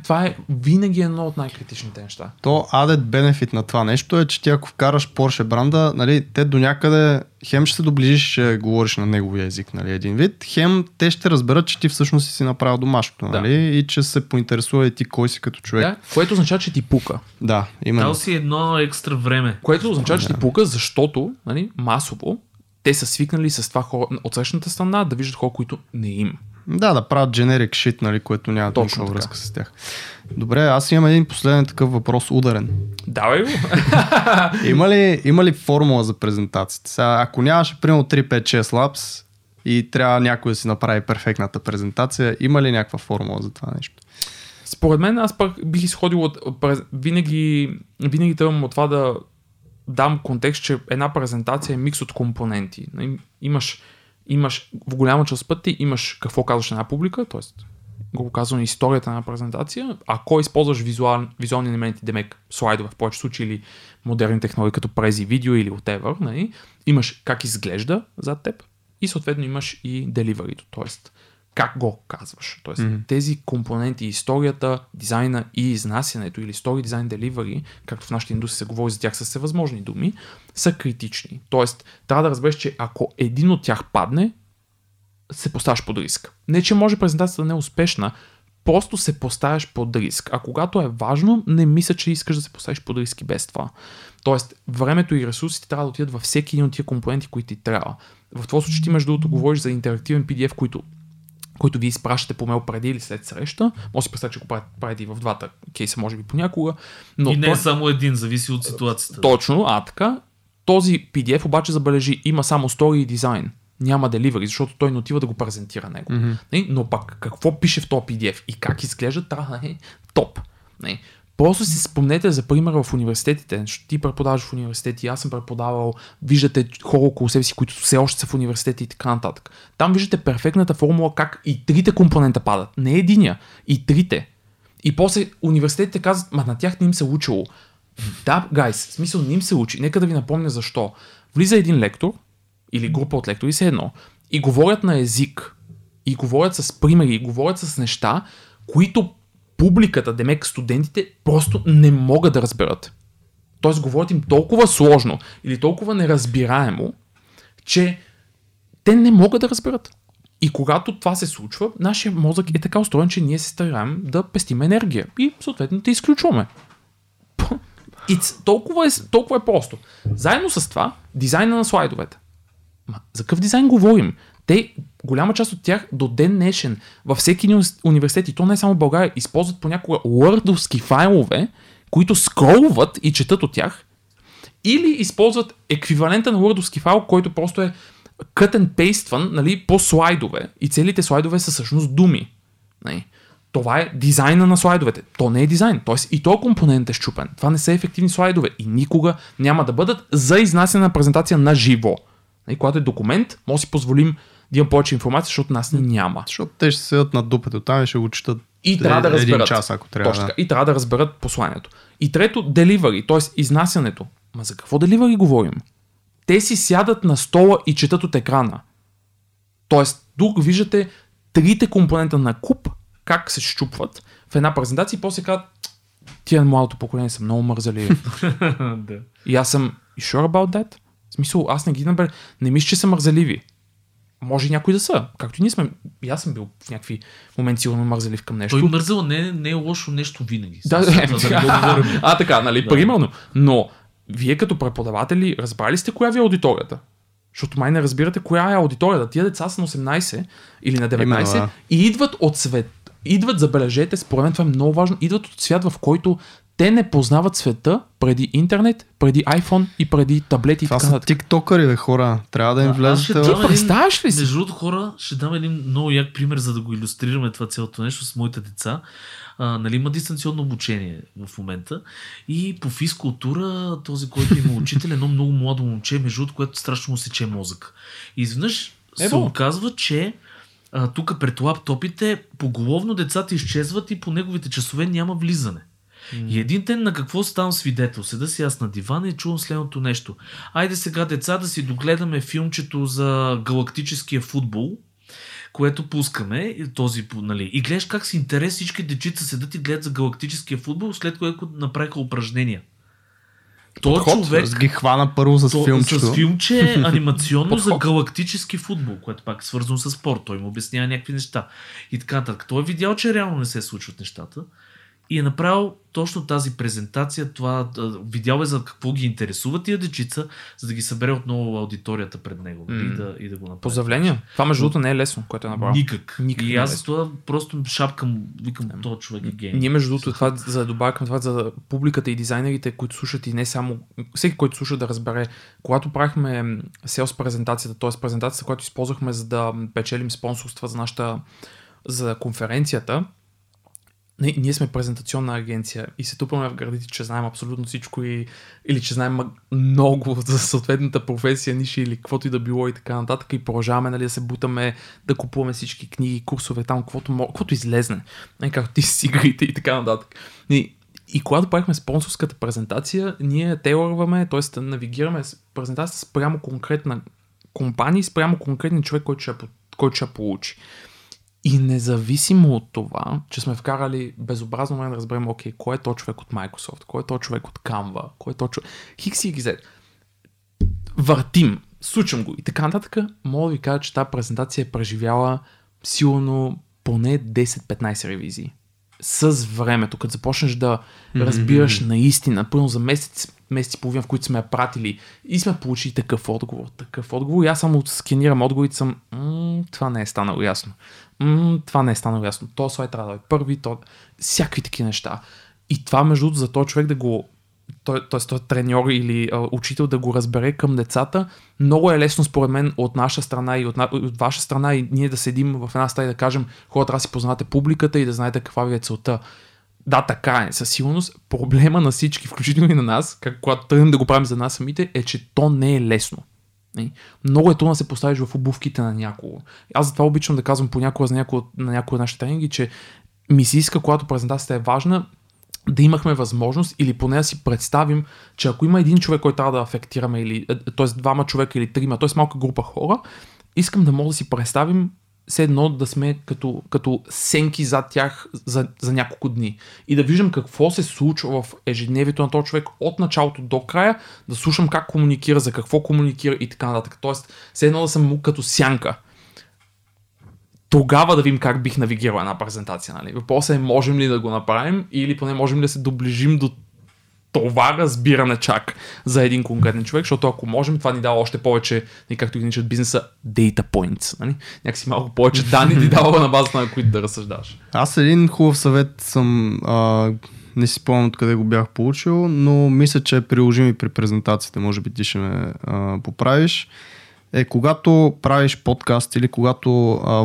това е винаги едно от най-критичните неща. То added benefit на това нещо е, че ти ако вкараш Porsche бранда, нали, те до някъде хем ще се доближиш, ще говориш на неговия език, нали, един вид, хем те ще разберат, че ти всъщност си направил домашното, нали, и че се поинтересува и ти кой си като човек. Да, което означава, че ти пука. Да, именно. Дал си едно екстра време. Което означава, че ти пука, защото, нали, масово те са свикнали с това хора от срещната страна да виждат хора, които не им. Да правят generic shit, нали, което няма точно връзка с тях. Добре, аз имам един последен такъв въпрос, ударен. Давай го! Има ли формула за презентацията? Сега, ако нямаше, примерно 356 Labs и трябва някой да си направи перфектната презентация, има ли някаква формула за това нещо? Според мен аз пък бих изходил винаги тръгвам от това да дам контекст, че една презентация е микс от компоненти. Имаш в голяма част път ти имаш какво казваш на една публика, т.е. грубо казвам историята на презентация, ако използваш визуални елементи, демек слайдове в повече случаи или модерни технологии като прези, видео или whatever, нали, имаш как изглежда зад теб и съответно имаш и деливарито, т.е. как го казваш. Т.е. тези компоненти, историята, дизайна и изнасянето или story design delivery, както в нашата индустрия се говори за тях с всевъзможни думи, са критични. Т.е. трябва да разбереш, че ако един от тях падне, се поставяш под риск. Не, че може презентацията да не е успешна, просто се поставяш под риск. А когато е важно, не мисля, че искаш да се поставиш под риск и без това. Тоест, времето и ресурсите трябва да отидат във всеки един от тия компоненти, които ти трябва. В този случай ти между другото говориш за интерактивен PDF, който ви изпращате по мейл преди или след среща. Може да си представя, че го правите и в двата кейса, може би понякога. Но и не е само един, зависи от ситуацията. Точно, така. Този PDF обаче, забележи, има само story и дизайн. Няма delivery, защото той не отива да го презентира него. Но пак какво пише в този PDF и как изглежда, това е топ. Не. Просто си спомнете за пример в университетите, защото ти преподаваш в университети, аз съм преподавал, виждате хора около себе си, които все още са в университети и така нататък. Там виждате перфектната формула как и трите компонента падат, не единия, и трите. И после университетите казват, ма на тях не им се учило. Да, гайс, в смисъл не им се учи. Нека да ви напомня защо. Влиза един лектор или група от лектори, все едно, и говорят на език, и говорят с примери, и говорят с неща, които публиката, демек студентите, просто не могат да разберат. Тоест говорят им толкова сложно или толкова неразбираемо, че те не могат да разберат. И когато това се случва, нашия мозък е така устроен, че ние се стараем да пестим енергия и съответно те изключваме. Толкова е просто. Заедно с това, дизайна на слайдовете. Ма, за какъв дизайн говорим? Те, голяма част от тях до ден днешен, във всеки университет, и то не само в България, използват понякога уърдовски файлове, които скролват и четат от тях, или използват еквивалента на уърдовски файл, който просто е cut and paste-ван, нали, по слайдове, и целите слайдове са всъщност думи. Не. Това е дизайна на слайдовете. То не е дизайн, т.е. и то компонент е щупен. Това не са ефективни слайдове и никога няма да бъдат за изнасяне на презентация на живо. И когато е документ, може да си позволим да имам повече информация, защото нас ни няма. Защото те ще седят на дупето, там и ще го четат един час, ако трябва. Точно така. И трябва да разберат посланието. И трето, деливари, т.е. изнасянето. Ма за какво деливари говорим? Те си сядат на стола и четат от екрана. Тоест, тук виждате трите компонента на куп, как се щупват в една презентация и после казват, тия младото поколение са много мързали. И аз съм, sure about that? В смисъл, аз не ги набер, не мисля, че са мързаливи. Може и някои да са. Както и ние сме. И аз съм бил в някакви моменти сигурно мързалив към нещо. Той мързал не е лошо нещо винаги. Така, нали, примерно. Но вие като преподаватели разбрали сте коя ви е аудиторията? Защото май не разбирате коя е аудиторията. Тия деца са на 18 или на 19 именно, и идват от свет. Идват, забележете, според мен това е много важно, идват от свят, в който те не познават света преди интернет, преди iPhone и преди таблети. Това са тиктокъри, бе, хора. Трябва да им влезете. Ти представяш ли си? Между другото, хора, ще дам един много як пример, за да го илюстрираме това цялото нещо с моите деца. Нали, има дистанционно обучение в момента и по физкултура този, който има учител, едно много младо момче, между другото, което страшно му сече мозък. И изведнъж се оказва, че тук пред лаптопите поголовно децата изчезват и по неговите часове няма влизане. И един ден на какво ставам свидетел? Седа си аз на дивана и чувам следното нещо. Айде сега, деца, да си догледаме филмчето за галактическия футбол, което пускаме, този, нали, и гледаш как с интерес всички дечица седат и гледат за галактическия футбол, след което направиха упражнения. Той ги хвана първо с филмчето. С филмче анимационно за галактически футбол, което пак е свързано с спорт. Той му обяснява някакви неща. И така, той е видял, че реално не се случват нещата. И е направил точно тази презентация, това, видял е за какво ги интересува тия дечица, за да ги събере отново аудиторията пред него и да го направи. Поздравления. Това между другото не е лесно, което е направил. Никак. И аз това просто шапкам, викам, този човек е гений. Ние между другото, това, за да добавя към това, за публиката и дизайнерите, които слушат, и не само всеки, който слуша, да разбере, когато правихме селс презентацията, т.е. презентацията, която използвахме, за да печелим спонсорства за нашата, за конференцията. Ние сме презентационна агенция и се тупаме в гърдите, че знаем абсолютно всичко или че знаем много за съответната професия, ниша или каквото и да било и така нататък, и продължаваме, нали, да се бутаме, да купуваме всички книги, курсове там, каквото излезне, както ти с игрите и така нататък. И когато правихме спонсорската презентация, ние тейлърваме, т.е. навигираме презентацията спрямо конкретна компания и спрямо конкретен човек, който ще получи. И независимо от това, че сме вкарали безобразно време да разберем, окей, кой е то човек от Microsoft, кой е то човек от Canva, кой е то човек... Хикси и гизет. Въртим, сучам го и така нататък, мога да ви кажа, че тази презентация е преживяла силно поне 10-15 ревизии. С времето, като започнеш да разбираш наистина, пълно за месец и половина, в които сме я пратили и сме получили такъв отговор, и аз само сканирам отговорите, съм това не е станало ясно. Това не е станало ясно. То слайд трябва да е първи, всякакви такива неща. И това между другото за този човек да го, той треньор или учител да го разбере към децата, много е лесно според мен от наша страна и от ваша страна, и ние да седим в една стая и да кажем, хора, трябва да си познавате публиката и да знаете каква ви е целта. Да, така е. Със сигурност проблема на всички, включително и на нас, когато тръгнем да го правим за нас самите, е, че то не е лесно. Много е трудно да се поставиш в обувките на някого. Аз затова обичам да казвам понякога на някои от нашите тренинги, че ми се иска, когато презентацията е важна, да имахме възможност или поне да си представим, че ако има един човек, който трябва да афектираме, или, т.е. двама човека или трима, т.е. малка група хора, искам да може да си представим все едно да сме като сенки зад тях за няколко дни. И да виждам какво се случва в ежедневието на този човек от началото до края, да слушам как комуникира, за какво комуникира и така нататък. Тоест, все едно да съм му като сянка. Тогава да видим как бих навигирал една презентация. Нали? Въпросът е, можем ли да го направим или поне можем ли да се доближим до това разбиране чак за един конкретен човек, защото ако можем, това ни дава още повече, както ги наричат бизнеса, data points. Нали? Някакси малко повече данни ти дава на базата, на които да разсъждаш. Аз един хубав съвет съм, не си спомням откъде го бях получил, но мисля, че е приложим и при презентациите, може би ти ще ме поправиш. Е, когато правиш подкаст или когато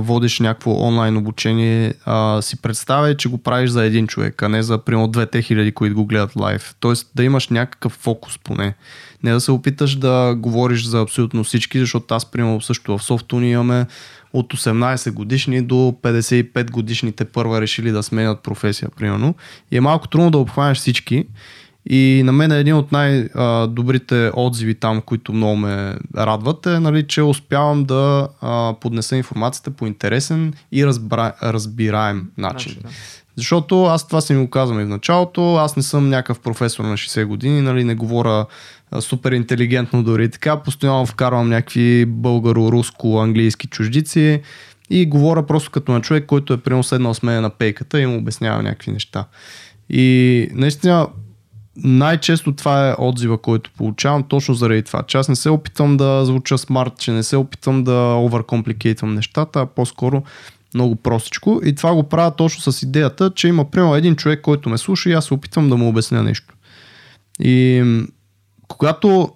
водиш някакво онлайн обучение, си представяй, че го правиш за един човек, а не за примерно 2000, които го гледат лайв. Тоест да имаш някакъв фокус поне. Не да се опиташ да говориш за абсолютно всички, защото аз примерно също в софтуни имаме от 18 годишни до 55 годишните първа решили да сменят професия, примерно. И е малко трудно да обхванеш всички. И на мен е един от най-добрите отзиви там, които много ме радват е, нали, че успявам да поднеса информацията по интересен и разбираем начин. Да. Защото аз това си ми го казвам и в началото, аз не съм някакъв професор на 60 години, нали, не говоря супер интелигентно дори така, постоянно вкарвам някакви българо-руско-английски чуждици и говоря просто като на човек, който е примерно седнал с мен на пейката и му обяснявам някакви неща. И наистина най-често това е отзива, който получавам точно заради това, че аз не се опитам да звуча смарт, че не се опитам да overcomplicate-вам нещата, а по-скоро много простичко и това го правя точно с идеята, че има примерно един човек, който ме слуша и аз се опитвам да му обясня нещо. И когато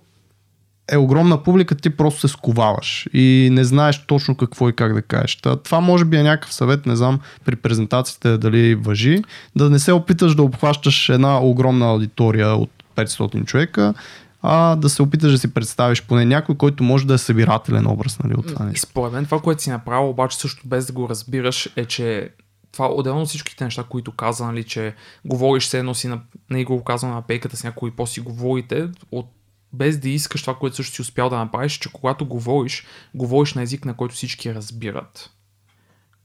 е огромна публика, ти просто се сковаваш и не знаеш точно какво и как да кажеш. Това може би е някакъв съвет, не знам, при презентациите дали важи, да не се опиташ да обхващаш една огромна аудитория от 500 човека, а да се опиташ да си представиш поне някой, който може да е събирателен образ, нали, от това нещо. Според мен това, което си направил, обаче също без да го разбираш, е, че това отделно всичките неща, които каза, нали, че говориш се едно си на игро, казвам на пейката с някой и после говорите от без да искаш това, което също си успял да направиш, че когато говориш на език, на който всички разбират.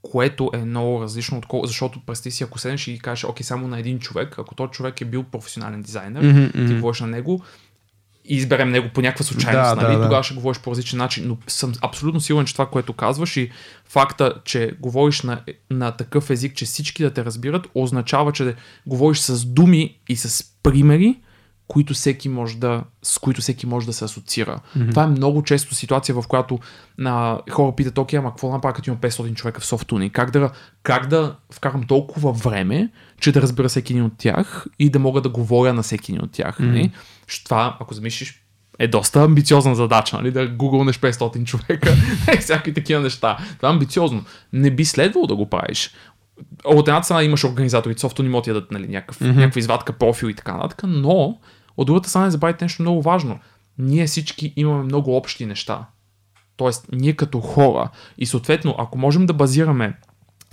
Което е много различно, защото представи си, ако седнеш и кажеш, окей, само на един човек, ако този човек е бил професионален дизайнер, ти говориш на него и изберем него по някаква случайност, нали? Да. Тогава ще говориш по различен начин, но съм абсолютно сигурен, че това, което казваш и факта, че говориш на такъв език, че всички да те разбират, означава, че говориш с думи и с примери, с които всеки може да се асоциира. Mm-hmm. Това е много често ситуация, в която хора питат, окей, ама какво направя, като имам 500 човека в софтуни? Как да вкарам толкова време, че да разбира всеки един от тях и да мога да говоря на всеки един от тях? Mm-hmm. Не? Това, ако замислиш, е доста амбициозна задача, нали? Да гугълнеш 500 човека и всякакви такива неща. Това е амбициозно. Не би следвало да го правиш. От едната страна имаш организаторите, софтуни могат да дадат, нали, някаква извадка, профил и така нататък, но от другата страна не забравяйте нещо много важно. Ние всички имаме много общи неща. Тоест, ние като хора и съответно, ако можем да базираме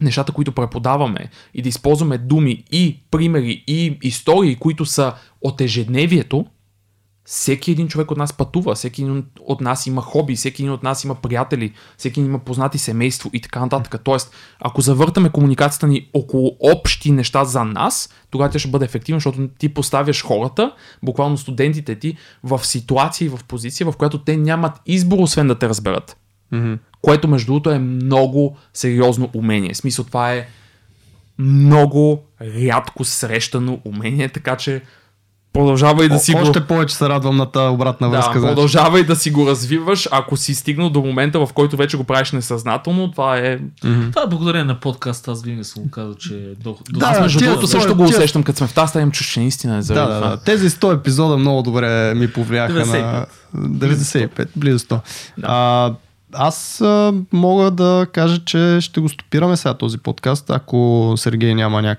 нещата, които преподаваме и да използваме думи и примери и истории, които са от ежедневието, всеки един човек от нас пътува, всеки един от нас има хобби, всеки един от нас има приятели, всеки един има познати, семейство и така нататък. Тоест, ако завъртаме комуникацията ни около общи неща за нас, тогава тя ще бъде ефективна, защото ти поставяш хората, буквално студентите ти, в ситуация и в позиция, в която те нямат избор, освен да те разберат. Mm-hmm. Което, между другото, е много сериозно умение. В смисъл, това е много рядко срещано умение, така че продължавай да си го... Още повече се радвам на тази обратна връзка. Да, продължавай да си го развиваш, ако си стигнал до момента, в който вече го правиш несъзнателно, това е... Mm-hmm. Това е благодарение на подкаста, аз винаги съм го казал, че... Аз между другото също го усещам, като сме в тази стадия, че наистина е заради това. Да. Тези 100 епизода много добре ми повлияха на... 95, близо 100. Да. Аз мога да кажа, че ще го стопираме сега този подкаст, ако Сергей няма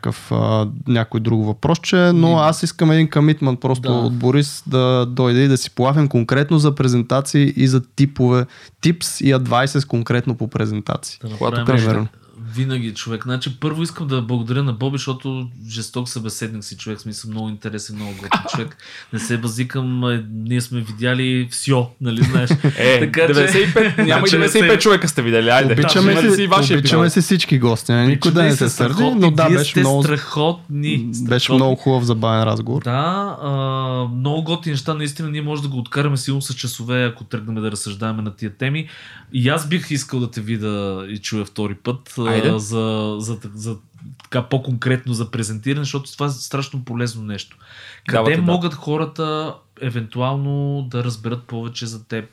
някой друг въпросче, но аз искам един комитмент просто от Борис да дойде и да си полафим конкретно за презентации и за типове, tips и advices конкретно по презентации. Да, когато примерно. Винаги човек. Значи, първо искам да благодаря на Боби, защото жесток събеседник си човек, смисъл много интересен, много готин човек. Не се базикам, ние сме видяли всё, нали знаеш. Така, 95, няма и 95 човека сте видяли, айде. Обичаме се всички гости, никой да не се сърди, но да, беше много страхотни. Беше много хубав забавен разговор. Да, много готини неща, наистина ние може да го откараме силно с часове, ако тръгнем да разсъждаваме на тия теми. И аз бих искал да те видя и чуя втори път. За така по-конкретно за презентиране, защото това е страшно полезно нещо. Къде могат хората евентуално да разберат повече за теб?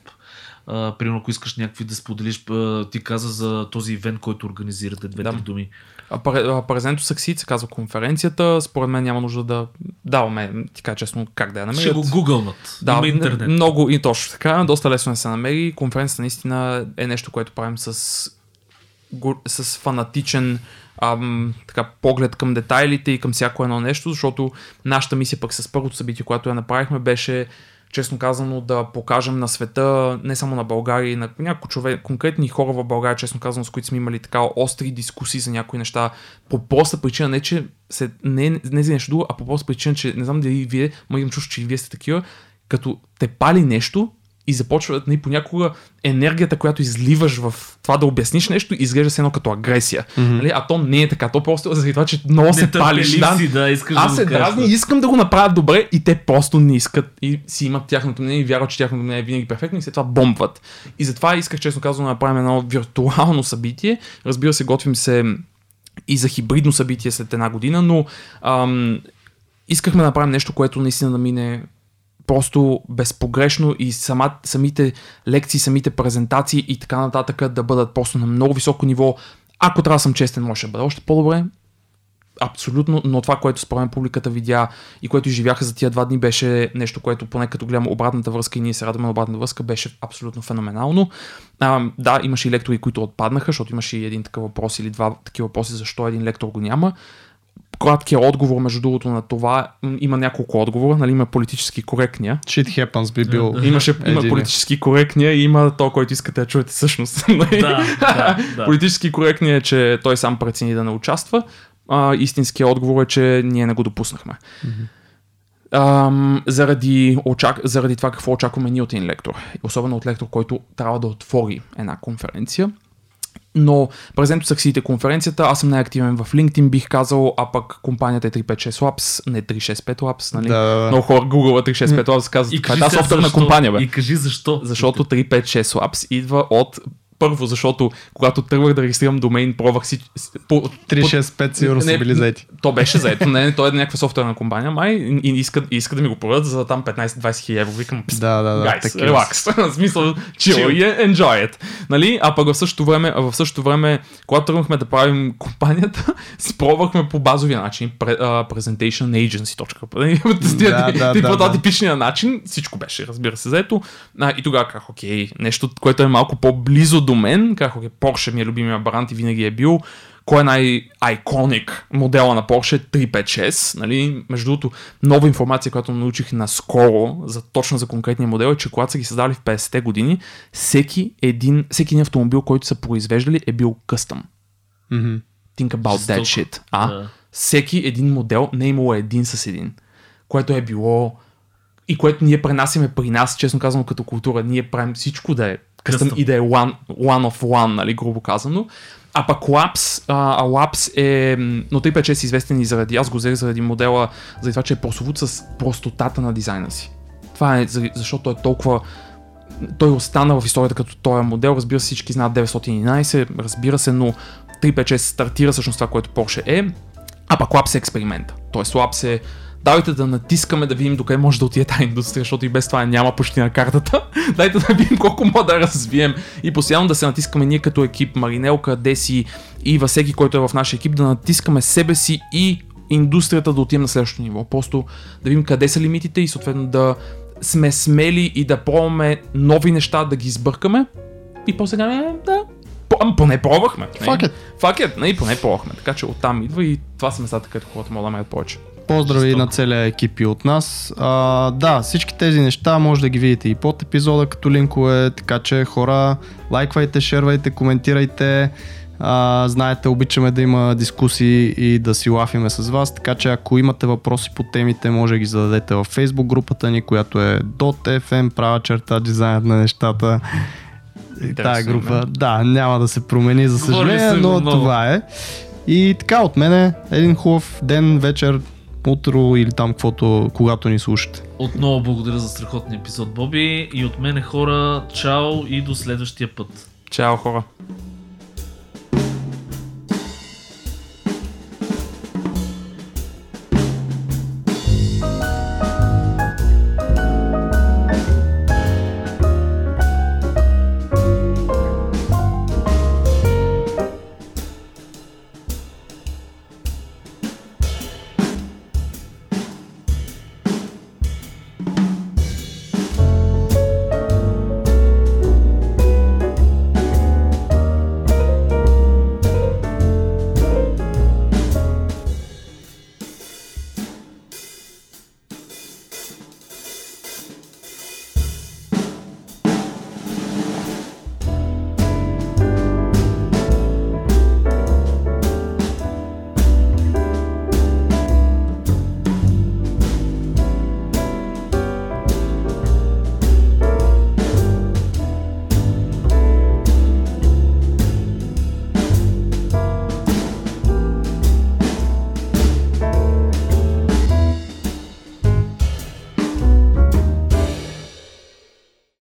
Примерно, ако искаш някакви да споделиш, ти каза за този ивент, който организирате, две-три думи. Presento Succeed се казва конференцията, според мен няма нужда да даваме, така честно, как да я намерят. Ще го гугълнат, да, има интернет. Много и точно така, доста лесно да се намери. Конференцията наистина е нещо, което правим с фанатичен така, поглед към детайлите и към всяко едно нещо, защото нашата мисия пък с първото събитие, което я направихме, беше, честно казано, да покажем на света, не само на България, и на някои конкретни хора в България, честно казано, с които сме имали така остри дискусии за някои неща, по проста причина, не че не за нещо друго, а по проста причина, че не знам дали вие, ма имам чувство, че и вие сте такива, като те пали нещо, и започват и понякога енергията, която изливаш в това да обясниш нещо, изглежда се едно като агресия. Mm-hmm. А то не е така. То просто заради това, че много не се палиш. Аз се дразни и искам да го направят добре и те просто не искат. И си имат тяхното мнение и вярват, че тяхното мнение е винаги перфектно и след това бомбват. И затова исках, честно казано, да направим едно виртуално събитие. Разбира се, готвим се и за хибридно събитие след една година, но искахме да направим нещо, което наистина да мине просто безпогрешно и самите лекции, самите презентации и така нататък да бъдат просто на много високо ниво. Ако трябва да съм честен, може да бъде още по-добре. Абсолютно, но това, което според мен публиката видя и което живяха за тия два дни, беше нещо, което поне като гледам обратната връзка и ние се радваме на обратната връзка, беше абсолютно феноменално. Да, имаше и лектори, които отпаднаха, защото имаше и един такъв въпрос или два такива въпроси, защо един лектор го няма. Краткият отговор, между другото, на това има няколко отговора, нали, има политически коректния. Shit happens би бил. Има политически коректния и има то, който искате да чуете всъщност. Да. Политически коректния е, че той сам прецени да не участва. Истинският отговор е, че ние не го допуснахме. Заради това какво очакваме ние от един лектор. Особено от лектор, който трябва да отвори една конференция. Но Presentation Succeed конференцията, аз съм най-активен в LinkedIn, бих казал, а пък компанията е 356 Labs, не 365 Labs, нали? Да. Много хора гугълът 365 Labs, казват, това е тази софтуерна компания, бе. И кажи защо. Защото 356 Labs идва от... Първо, защото когато тръгвах да регистрирам домейн, пробвах си... 365 сигурно са били заети. То беше заето, той е някаква софтуерна компания, май и иска да ми го продадат за там 15-20 евро. Викам, guys, релакс. В смисъл, chill и enjoy it. Нали? А пък в същото време, когато тръгнахме да правим компанията, спробвахме по базовия начин, presentation agency. По този типичния начин, всичко беше, разбира се, заето. И тогава казах, окей, нещо, което е малко по-близо до мен, казах, Porsche ми е любимия бранд и винаги е бил. Кой е най-айконик модела на Porsche? 356. Нали? Между другото, нова информация, която научих наскоро, точно за конкретния модел, е, че когато са ги създали в 50-те години, всеки един автомобил, който са произвеждали, е бил къстъм. Mm-hmm. Think about that shit. Всеки един модел не е имало един с един. Което е било... И което ние пренасяме при нас, честно казано, като култура. Ние правим всичко да е къстъм и да е one of one, нали, грубо казано. А пък Labs е... Но 356 е известен и заради... Аз го взех заради модела, заради това, че е прословут с простотата на дизайна си. Това е защото е толкова... Той остана в историята като този модел. Разбира се, всички знаят 911, разбира се, но 356 стартира всъщност това, което Porsche е. А пък Labs е експеримента. Тоест Labs е... Дайте да натискаме да видим докъде може да отиде тази индустрия, защото и без това няма почти на картата. Дайте да видим колко може да развием и постоянно да се натискаме ние като екип, Маринелка, Деси и във всеки, който е в нашия екип, да натискаме себе си и индустрията да отидем на следващото ниво. Просто да видим къде са лимитите и съответно да сме смели и да пробваме нови неща, да ги избъркаме И по-сега ми да. Ама поне пробвахме. Факет, не, поне пробвахме. Така че оттам идва и това са местата, където хората могат да намерят повече. Поздрави на целия екип и от нас. Да, всички тези неща може да ги видите и под епизода като линкове, така че хора, лайквайте, шервайте, коментирайте. Знаете, обичаме да има дискусии и да си лафиме с вас, така че ако имате въпроси по темите, може да ги зададете във Facebook групата ни, която е .fm/дизайнът на нещата. Тая група, да, няма да се промени, за съжаление, но много. Това е. И така, от мене, един хубав ден, вечер, утро или там каквото, когато ни слушате. Отново благодаря за страхотния епизод, Боби, и от мене, хора, чао и до следващия път. Чао, хора.